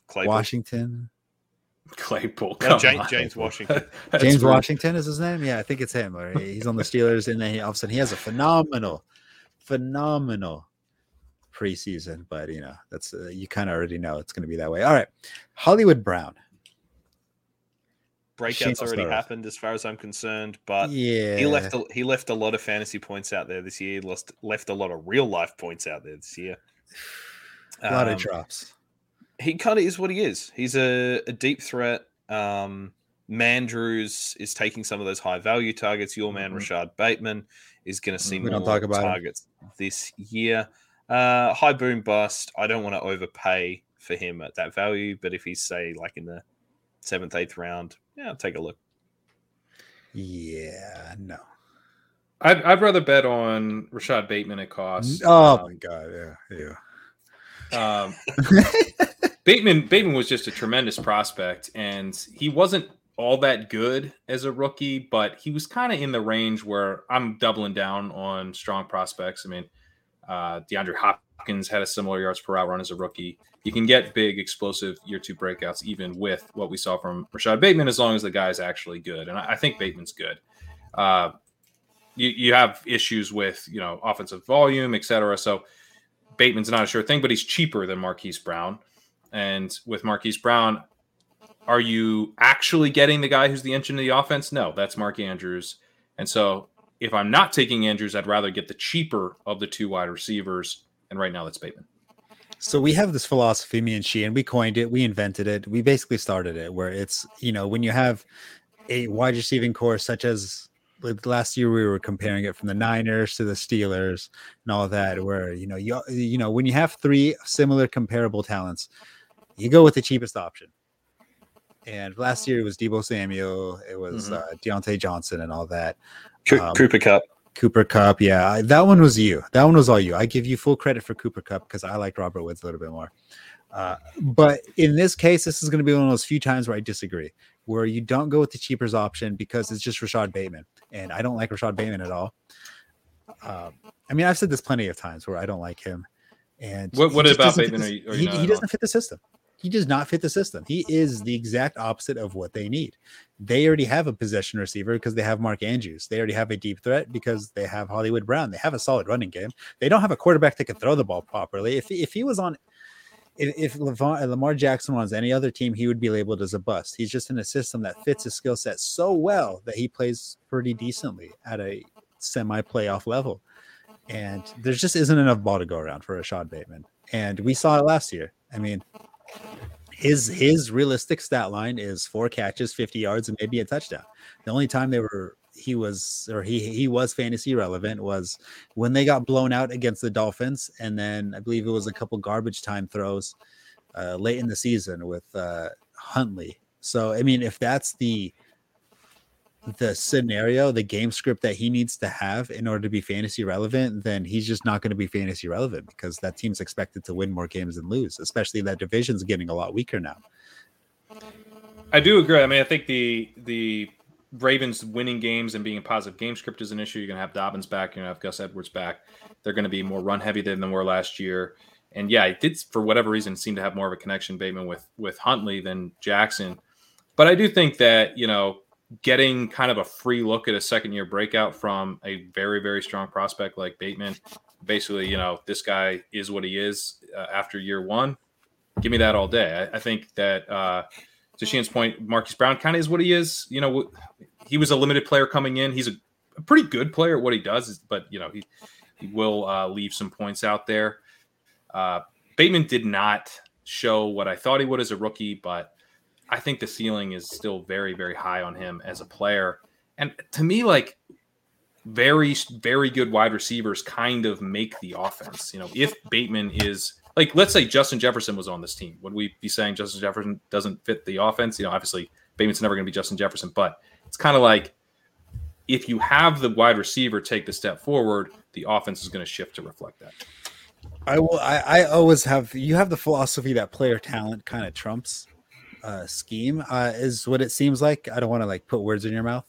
Claypool. Washington. Claypool. No, James Washington. James Washington is his name? Yeah, I think it's him. Right? He's on the Steelers, and then all of a sudden he has a phenomenal preseason, but you know, that's you kind of already know it's going to be that way. All right, Hollywood Brown. Breakout's already happened as far as I'm concerned, but yeah, he left a lot of fantasy points out there this year. Left a lot of real life points out there this year. A lot of drops. He kind of is what he is. He's a deep threat. Mandrews is taking some of those high value targets. Your man Rashad Bateman is going to see more targets this year. High boom bust. I don't want to overpay for him at that value, but if he's, say, like in the 7th, 8th round, yeah, I'll take a look. Yeah, no. I'd rather bet on Rashad Bateman at cost. Oh, my God, yeah. Bateman was just a tremendous prospect, and he wasn't all that good as a rookie, but he was kind of in the range where I'm doubling down on strong prospects. I mean, DeAndre Hopkins had a similar yards per out run as a rookie. You can get big, explosive year 2 breakouts, even with what we saw from Rashad Bateman, as long as the guy's actually good. And I think Bateman's good. You have issues with, you know, offensive volume, etc. So Bateman's not a sure thing, but he's cheaper than Marquise Brown. And with Marquise Brown, are you actually getting the guy who's the engine of the offense? No, that's Mark Andrews. And so if I'm not taking Andrews, I'd rather get the cheaper of the 2 wide receivers. And right now that's Bateman. So we have this philosophy, me and she, and we coined it. We invented it. We basically started it, where it's, you know, when you have a wide receiving core such as with last year we were comparing it from the Niners to the Steelers and all that, where, you know, you know, when you have three similar comparable talents, you go with the cheapest option. And last year it was Deebo Samuel, it was Deontay Johnson and all that. Cooper Kupp. Yeah, that one was you. That one was all you. I give you full credit for Cooper Kupp because I like Robert Woods a little bit more. But in this case, this is going to be one of those few times where I disagree, where you don't go with the cheapest option because it's just Rashad Bateman. And I don't like Rashad Bateman at all. I mean, I've said this plenty of times where I don't like him. And what about Bateman? He doesn't fit the system. He does not fit the system. He is the exact opposite of what they need. They already have a possession receiver because they have Mark Andrews. They already have a deep threat because they have Hollywood Brown. They have a solid running game. They don't have a quarterback that can throw the ball properly. If he was on, if Lamar Jackson was any other team, he would be labeled as a bust. He's just in a system that fits his skill set so well that he plays pretty decently at a semi-playoff level. And there just isn't enough ball to go around for Rashad Bateman. And we saw it last year. I mean, his realistic stat line is 4 catches, 50 yards, and maybe a touchdown. The only time he was fantasy relevant was when they got blown out against the Dolphins, and then I believe it was a couple garbage time throws late in the season with Huntley. So I mean, if that's the scenario, the game script that he needs to have in order to be fantasy relevant, then he's just not going to be fantasy relevant because that team's expected to win more games than lose, especially that division's getting a lot weaker now. I do agree. I mean, I think the Ravens winning games and being a positive game script is an issue. You're going to have Dobbins back. You're going to have Gus Edwards back. They're going to be more run heavy than they were last year. And yeah, it did, for whatever reason, seem to have more of a connection, Bateman, with Huntley than Jackson. But I do think that, you know, getting kind of a free look at a second-year breakout from a very, very strong prospect like Bateman. Basically, you know, this guy is what he is after year one. Give me that all day. I think that to Sheehan's point, Marquise Brown kind of is what he is. You know, he was a limited player coming in. He's a pretty good player at what he does, but, you know, he will leave some points out there. Bateman did not show what I thought he would as a rookie, but I think the ceiling is still very, very high on him as a player. And to me, like, very, very good wide receivers kind of make the offense. You know, if Bateman is – like, let's say Justin Jefferson was on this team. Would we be saying Justin Jefferson doesn't fit the offense? You know, obviously, Bateman's never going to be Justin Jefferson. But it's kind of like if you have the wide receiver take the step forward, the offense is going to shift to reflect that. I always have – you have the philosophy that player talent kind of trumps – scheme is what it seems like. I don't want to like put words in your mouth.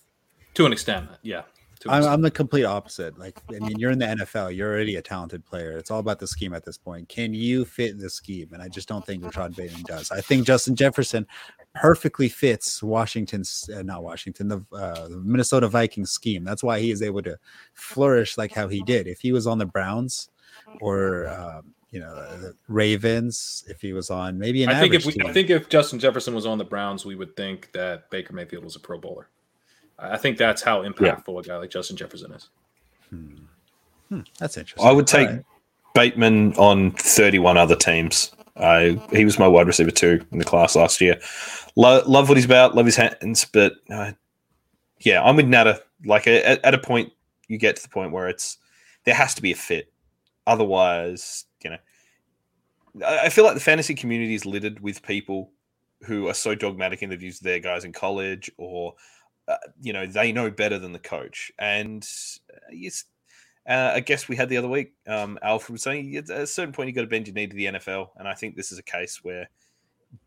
To an extent, yeah. I'm the complete opposite. Like, I mean, you're in the NFL. You're already a talented player. It's all about the scheme at this point. Can you fit the scheme? And I just don't think Rashad Bateman does. I think Justin Jefferson perfectly fits the Minnesota Vikings scheme. That's why he is able to flourish like how he did. If he was on the Browns or you know, the Ravens, if he was on maybe an average team. I think if Justin Jefferson was on the Browns, we would think that Baker Mayfield was a Pro Bowler. I think that's how impactful a guy like Justin Jefferson is. That's interesting. I would take Bateman on 31 other teams. He was my wide receiver too in the class last year. Love what he's about, love his hands, but yeah, I'm with Natter. Like at a point, you get to the point where there has to be a fit. Otherwise, you know, I feel like the fantasy community is littered with people who are so dogmatic in the views of their guys in college, or you know, they know better than the coach. And yes, I guess we had the other week, Alfred was saying at a certain point you got to bend your knee to the NFL, and I think this is a case where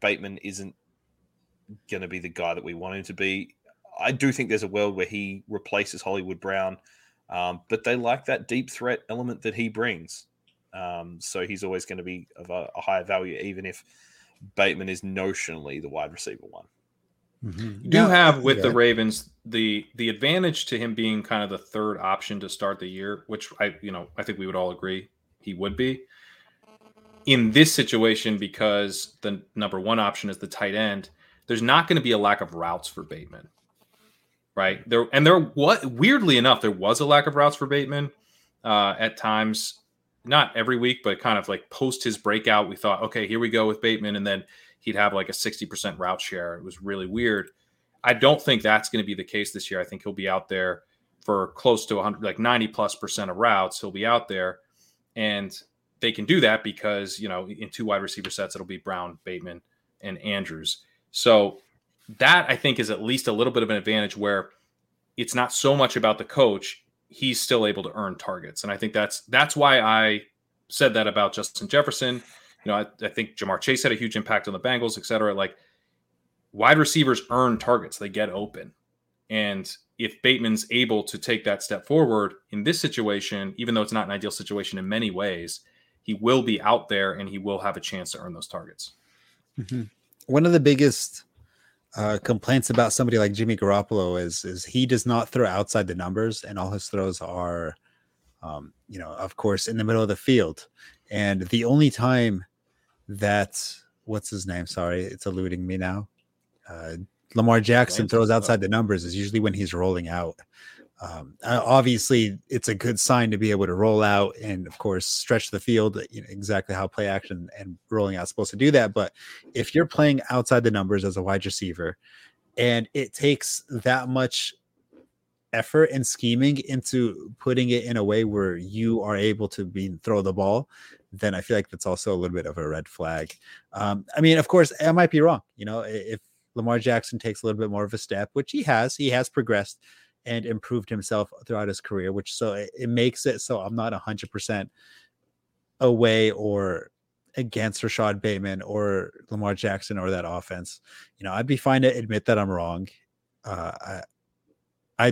Bateman isn't going to be the guy that we want him to be. I do think there's a world where he replaces Hollywood Brown. But they like that deep threat element that he brings. So he's always going to be of a higher value, even if Bateman is notionally the wide receiver one. Mm-hmm. You do have with the Ravens the advantage to him being kind of the third option to start the year, which I think we would all agree he would be in this situation, because the number one option is the tight end. There's not going to be a lack of routes for Bateman. Right there, and weirdly enough, there was a lack of routes for Bateman at times, not every week, but kind of like post his breakout. We thought, okay, here we go with Bateman, and then he'd have like a 60% route share. It was really weird. I don't think that's going to be the case this year. I think he'll be out there for close to 100, like 90+% of routes. He'll be out there, and they can do that because, you know, in two wide receiver sets, it'll be Brown, Bateman, and Andrews. So that, I think, is at least a little bit of an advantage where it's not so much about the coach. He's still able to earn targets. And I think that's why I said that about Justin Jefferson. You know, I think Jamar Chase had a huge impact on the Bengals, et cetera. Like, wide receivers earn targets. They get open. And if Bateman's able to take that step forward in this situation, even though it's not an ideal situation in many ways, he will be out there and he will have a chance to earn those targets. Mm-hmm. One of the biggest complaints about somebody like Jimmy Garoppolo is he does not throw outside the numbers, and all his throws are, you know, of course, in the middle of the field. And the only time that, what's his name? Sorry, it's eluding me now. Lamar Jackson throws outside the numbers is usually when he's rolling out. Obviously, it's a good sign to be able to roll out and, of course, stretch the field, you know, exactly how play action and rolling out is supposed to do that. But if you're playing outside the numbers as a wide receiver and it takes that much effort and scheming into putting it in a way where you are able to throw the ball, then I feel like that's also a little bit of a red flag. I mean, of course, I might be wrong. You know, if Lamar Jackson takes a little bit more of a step, which he has progressed and improved himself throughout his career, which so it makes it so I'm not 100% away or against Rashad Bateman or Lamar Jackson or that offense. You know, I'd be fine to admit that I'm wrong. I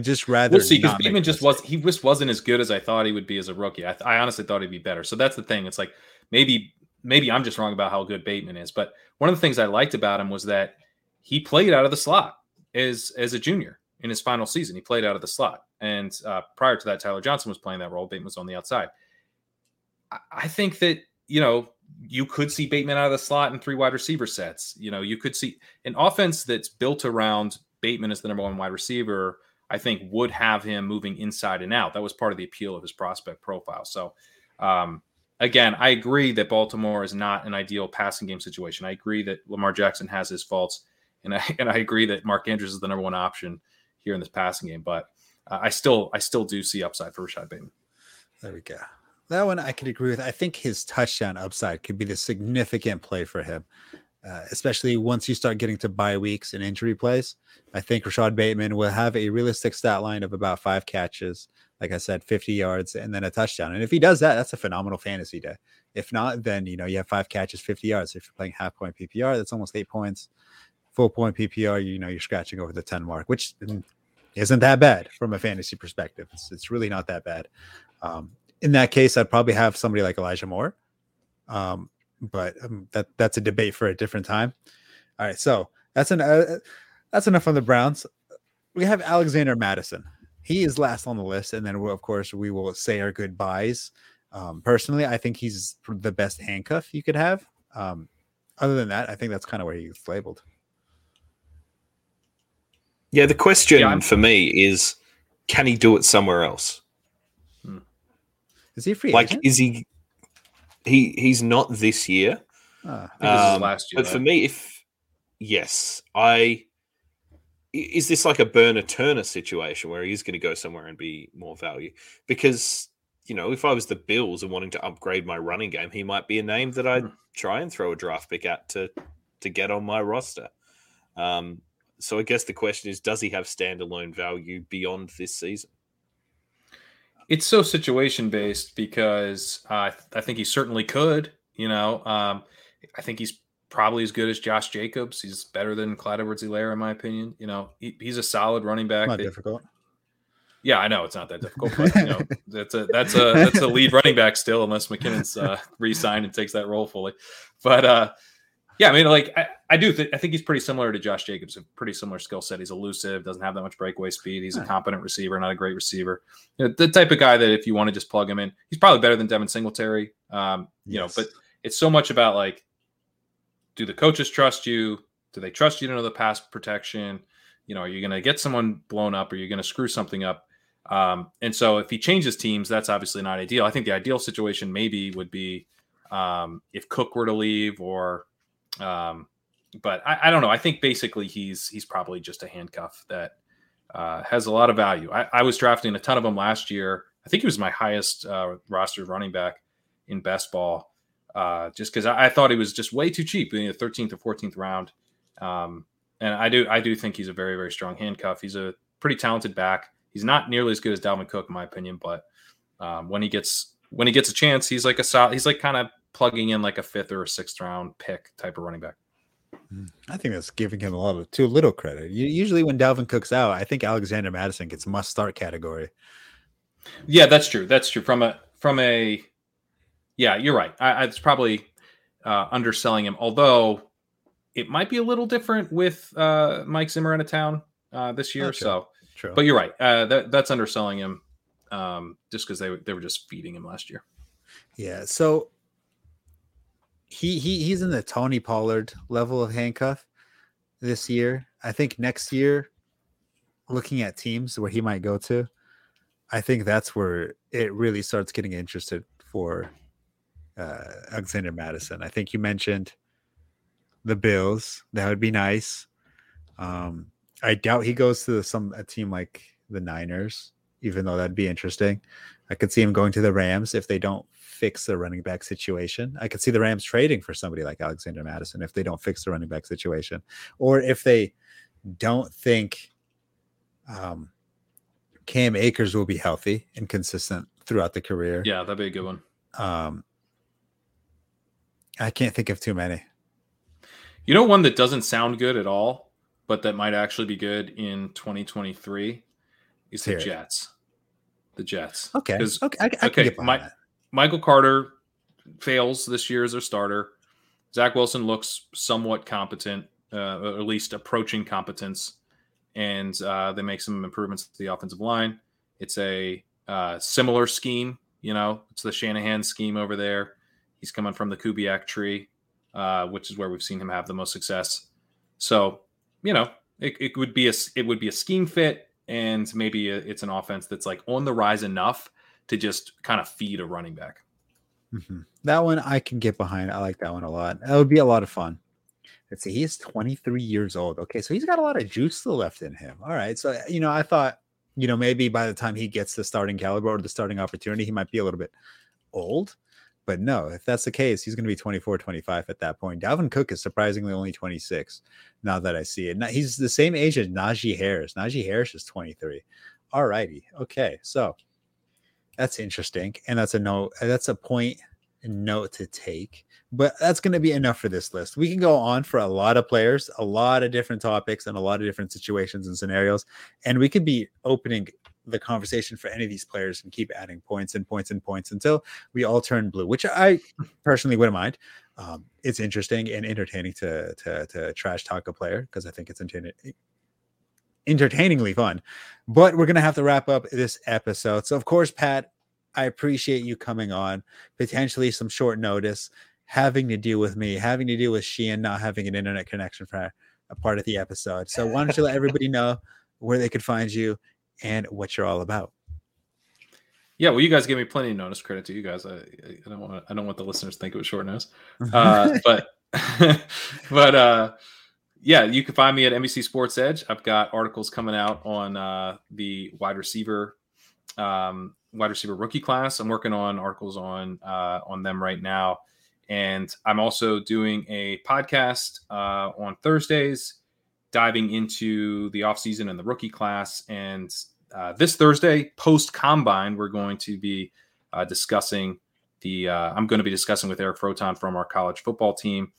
just rather we'll see, because Bateman just wasn't as good as I thought he would be as a rookie. I honestly thought he'd be better. So that's the thing. It's like maybe I'm just wrong about how good Bateman is. But one of the things I liked about him was that he played out of the slot as a junior. In his final season, he played out of the slot. And prior to that, Tyler Johnson was playing that role. Bateman was on the outside. I think that, you know, you could see Bateman out of the slot in three wide receiver sets. You know, you could see an offense that's built around Bateman as the number one wide receiver, I think would have him moving inside and out. That was part of the appeal of his prospect profile. So, again, I agree that Baltimore is not an ideal passing game situation. I agree that Lamar Jackson has his faults. And I agree that Mark Andrews is the number one option here in this passing game, but I still do see upside for Rashad Bateman. There we go. That one I could agree with. I think his touchdown upside could be the significant play for him, especially once you start getting to bye weeks and injury plays. I think Rashad Bateman will have a realistic stat line of about 5 catches, like I said, 50 yards, and then a touchdown. And if he does that, that's a phenomenal fantasy day. If not, then, you know, you have 5 catches, 50 yards. If you're playing half point PPR, that's almost 8 points. Full point PPR, you know, you're scratching over the 10 mark, which isn't that bad from a fantasy perspective. It's really not that bad. In that case, I'd probably have somebody like Elijah Moore. But that's a debate for a different time. All right, so that's enough on the Browns. We have Alexander Mattison. He is last on the list, and then we'll, of course, we will say our goodbyes. Personally, I think he's the best handcuff you could have. Other than that, I think that's kind of where he's labeled. Yeah, the question for me is, can he do it somewhere else? Is he a free agent? Like, is he? He's not this year. I think this is last year. But for me, is this like a Burner Turner situation where he's going to go somewhere and be more value? Because, you know, if I was the Bills and wanting to upgrade my running game, he might be a name that I'd try and throw a draft pick at to get on my roster. So I guess the question is, does he have standalone value beyond this season? It's so situation-based because I think he certainly could. You know, I think he's probably as good as Josh Jacobs. He's better than Clyde Edwards-Helaire, in my opinion. You know, he's a solid running back. Not difficult. Yeah, I know it's not that difficult. But, you know, that's a lead running back still, unless McKinnon's re-signed and takes that role fully. But yeah, I mean, like I think he's pretty similar to Josh Jacobs, a pretty similar skill set. He's elusive, doesn't have that much breakaway speed. He's a competent receiver, not a great receiver. You know, the type of guy that if you want to just plug him in, he's probably better than Devin Singletary. You know, but it's so much about like, do the coaches trust you? Do they trust you to know the pass protection? You know, are you going to get someone blown up? Or are you going to screw something up? And so if he changes teams, that's obviously not ideal. I think the ideal situation maybe would be if Cook were to leave or but I don't know. I think basically he's probably just a handcuff that has a lot of value. I was drafting a ton of them last year. I think he was my highest rostered running back in best ball, just because I thought he was just way too cheap in the 13th or 14th round. And I do think he's a very, very strong handcuff. He's a pretty talented back. He's not nearly as good as Dalvin Cook, in my opinion, but when he gets a chance, he's like a solid. He's like kind of plugging in like a fifth or a sixth round pick type of running back. I think that's giving him a lot of too little credit. Usually when Dalvin Cook's out, I think Alexander Madison gets must start category. Yeah, that's true. That's true. From a yeah, you're right. It's probably underselling him, although it might be a little different with Mike Zimmer out of town this year. Oh, true. So true. But you're right. That's underselling him just because they were just feeding him last year. Yeah. So he's in the Tony Pollard level of handcuff this year. I think next year, looking at teams where he might go to, I think that's where it really starts getting interested for Alexander Madison. I think you mentioned the Bills. That would be nice. I doubt he goes to a team like the Niners, even though that'd be interesting. I could see him going to the Rams if they don't fix the running back situation. I could see the Rams trading for somebody like Alexander Madison if they don't fix the running back situation, or if they don't think Cam Akers will be healthy and consistent throughout the career. Yeah, that'd be a good one. I can't think of too many. You know, one that doesn't sound good at all, but that might actually be good in 2023 is the Jets. The Jets. Okay. Okay. I can get behind that. Michael Carter fails this year as their starter. Zach Wilson looks somewhat competent, or at least approaching competence, and they make some improvements to the offensive line. It's a similar scheme, you know. It's the Shanahan scheme over there. He's coming from the Kubiak tree, which is where we've seen him have the most success. So, you know, it would be a scheme fit, and maybe it's an offense that's like on the rise enough to just kind of feed a running back. Mm-hmm. That one I can get behind. I like that one a lot. That would be a lot of fun. Let's see. He is 23 years old. Okay. So he's got a lot of juice still left in him. All right. So, you know, I thought, you know, maybe by the time he gets the starting caliber or the starting opportunity, he might be a little bit old, but no, if that's the case, he's going to be 24, 25 at that point. Dalvin Cook is surprisingly only 26. Now that I see it, he's the same age as Najee Harris. Najee Harris is 23. All righty. Okay. So that's interesting. And that's a point and note to take, but that's going to be enough for this list. We can go on for a lot of players, a lot of different topics, and a lot of different situations and scenarios. And we could be opening the conversation for any of these players and keep adding points and points and points until we all turn blue, which I personally wouldn't mind. It's interesting and entertaining to trash talk a player, because I think it's entertainingly fun. But we're going to have to wrap up this episode. So, of course, Pat, I appreciate you coming on, potentially some short notice, having to deal with me, having to deal with Sheehan not having an internet connection for a part of the episode. So why don't you let everybody know where they could find you and what you're all about? Yeah, well, you guys gave me plenty of notice. Credit to you guys. I don't want the listeners to think it was short notice. Yeah, you can find me at NBC Sports Edge. I've got articles coming out on the wide receiver rookie class. I'm working on articles on them right now. And I'm also doing a podcast on Thursdays, diving into the offseason and the rookie class. And this Thursday, post-Combine, we're going to be discussing I'm going to be discussing with Eric Froton from our college football team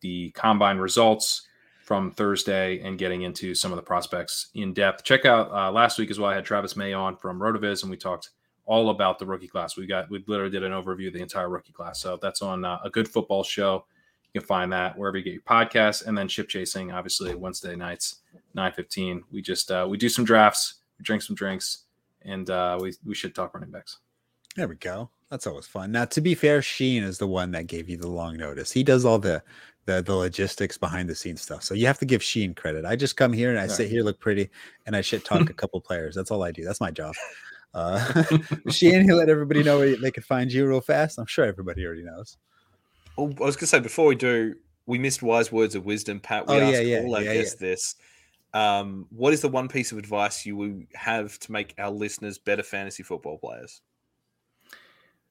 the Combine results from Thursday and getting into some of the prospects in depth. Check out last week as well. I had Travis May on from RotoViz, and we talked all about the rookie class. We literally did an overview of the entire rookie class. So that's on A Good Football Show. You can find that wherever you get your podcasts. And then Ship Chasing, obviously, Wednesday nights, 9:15. We just we do some drafts, we drink some drinks, and we should talk running backs. There we go. That's always fun. Now, to be fair, Sheen is the one that gave you the long notice. He does all the logistics behind the scenes stuff. So you have to give Sheen credit. I just come here and sit here, look pretty, and I shit talk a couple players. That's all I do. That's my job. Sheen, he'll let everybody know where they can find you real fast. I'm sure everybody already knows. Well, I was going to say, before we do, we missed wise words of wisdom, Pat. We asked all our guests this. What is the one piece of advice you would have to make our listeners better fantasy football players?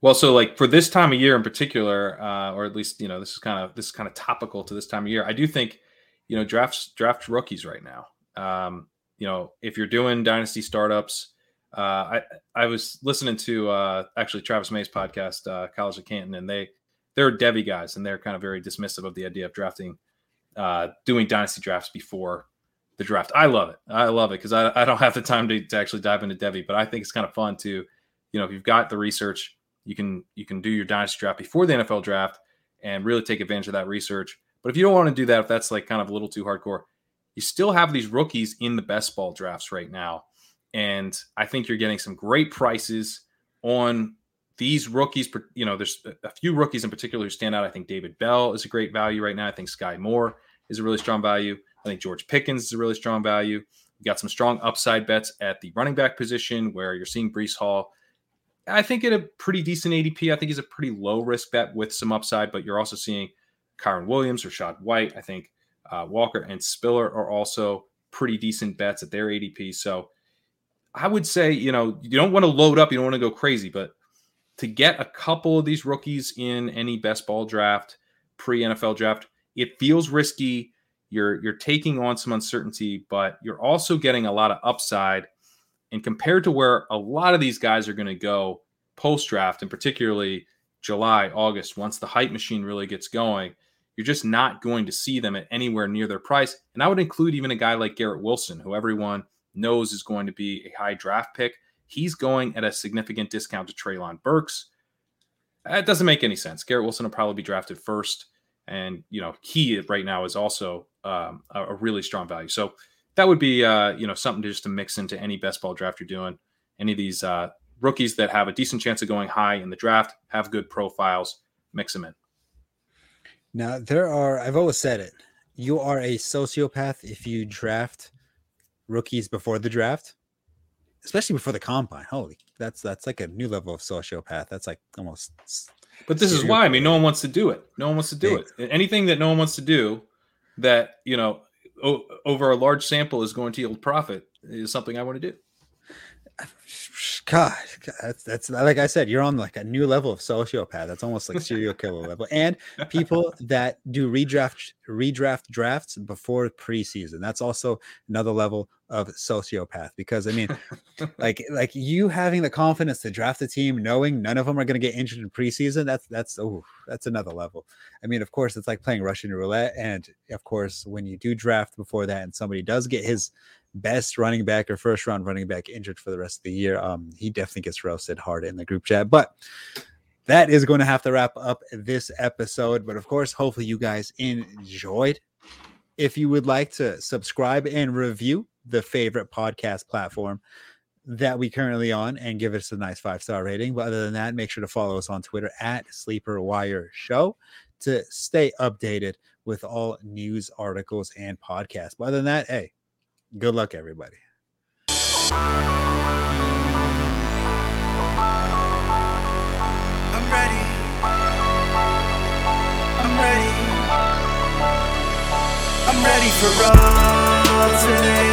Well, so like for this time of year in particular, or at least, you know, this is kind of topical to this time of year. I do think, you know, draft rookies right now. You know, if you're doing dynasty startups, I was listening to, actually Travis May's podcast, College of Canton, and they're Devy guys, and they're kind of very dismissive of the idea of drafting, doing dynasty drafts before the draft. I love it. I love it. Cause I don't have the time to actually dive into Devy, but I think it's kind of fun to, you know, if you've got the research, you can do your dynasty draft before the NFL draft and really take advantage of that research. But if you don't want to do that, if that's like kind of a little too hardcore, you still have these rookies in the best ball drafts right now. And I think you're getting some great prices on these rookies. You know, there's a few rookies in particular who stand out. I think David Bell is a great value right now. I think Sky Moore is a really strong value. I think George Pickens is a really strong value. You got some strong upside bets at the running back position where you're seeing Breece Hall, I think, at a pretty decent ADP. I think he's a pretty low risk bet with some upside, but you're also seeing Kyron Williams, Rachaad White. I think Walker and Spiller are also pretty decent bets at their ADP. So I would say, you know, you don't want to load up. You don't want to go crazy, but to get a couple of these rookies in any best ball draft, pre-NFL draft, it feels risky. You're taking on some uncertainty, but you're also getting a lot of upside. And compared to where a lot of these guys are going to go post-draft, and particularly July, August, once the hype machine really gets going, you're just not going to see them at anywhere near their price. And I would include even a guy like Garrett Wilson, who everyone knows is going to be a high draft pick. He's going at a significant discount to Treylon Burks. That doesn't make any sense. Garrett Wilson will probably be drafted first. And, you know, he right now is also a really strong value. So that would be, you know, something to just to mix into any best ball draft you're doing. Any of these rookies that have a decent chance of going high in the draft, have good profiles, mix them in. Now, I've always said it, you are a sociopath if you draft rookies before the draft, especially before the combine. Holy, that's like a new level of sociopath. That's like almost. But this is why, I mean, no one wants to do it. No one wants to do it. Anything that no one wants to do that, you know, over a large sample is going to yield profit is something I want to do. God, that's like I said, you're on like a new level of sociopath. That's almost like serial killer level. And people that do redraft drafts before preseason. That's also another level of sociopath, because I mean, like you having the confidence to draft a team, knowing none of them are going to get injured in preseason. That's another level. I mean, of course, it's like playing Russian roulette. And of course, when you do draft before that, and somebody does get his best running back or first round running back injured for the rest of the year, he definitely gets roasted hard in the group chat. But that is going to have to wrap up this episode. But of course, hopefully you guys enjoyed. If you would like to subscribe and review the favorite podcast platform that we currently on and give us a nice 5-star rating. But other than that, make sure to follow us on Twitter at Sleeper Wire Show to stay updated with all news, articles, and podcasts. But other than that, hey, good luck, everybody. I'm ready. I'm ready. I'm ready for all today.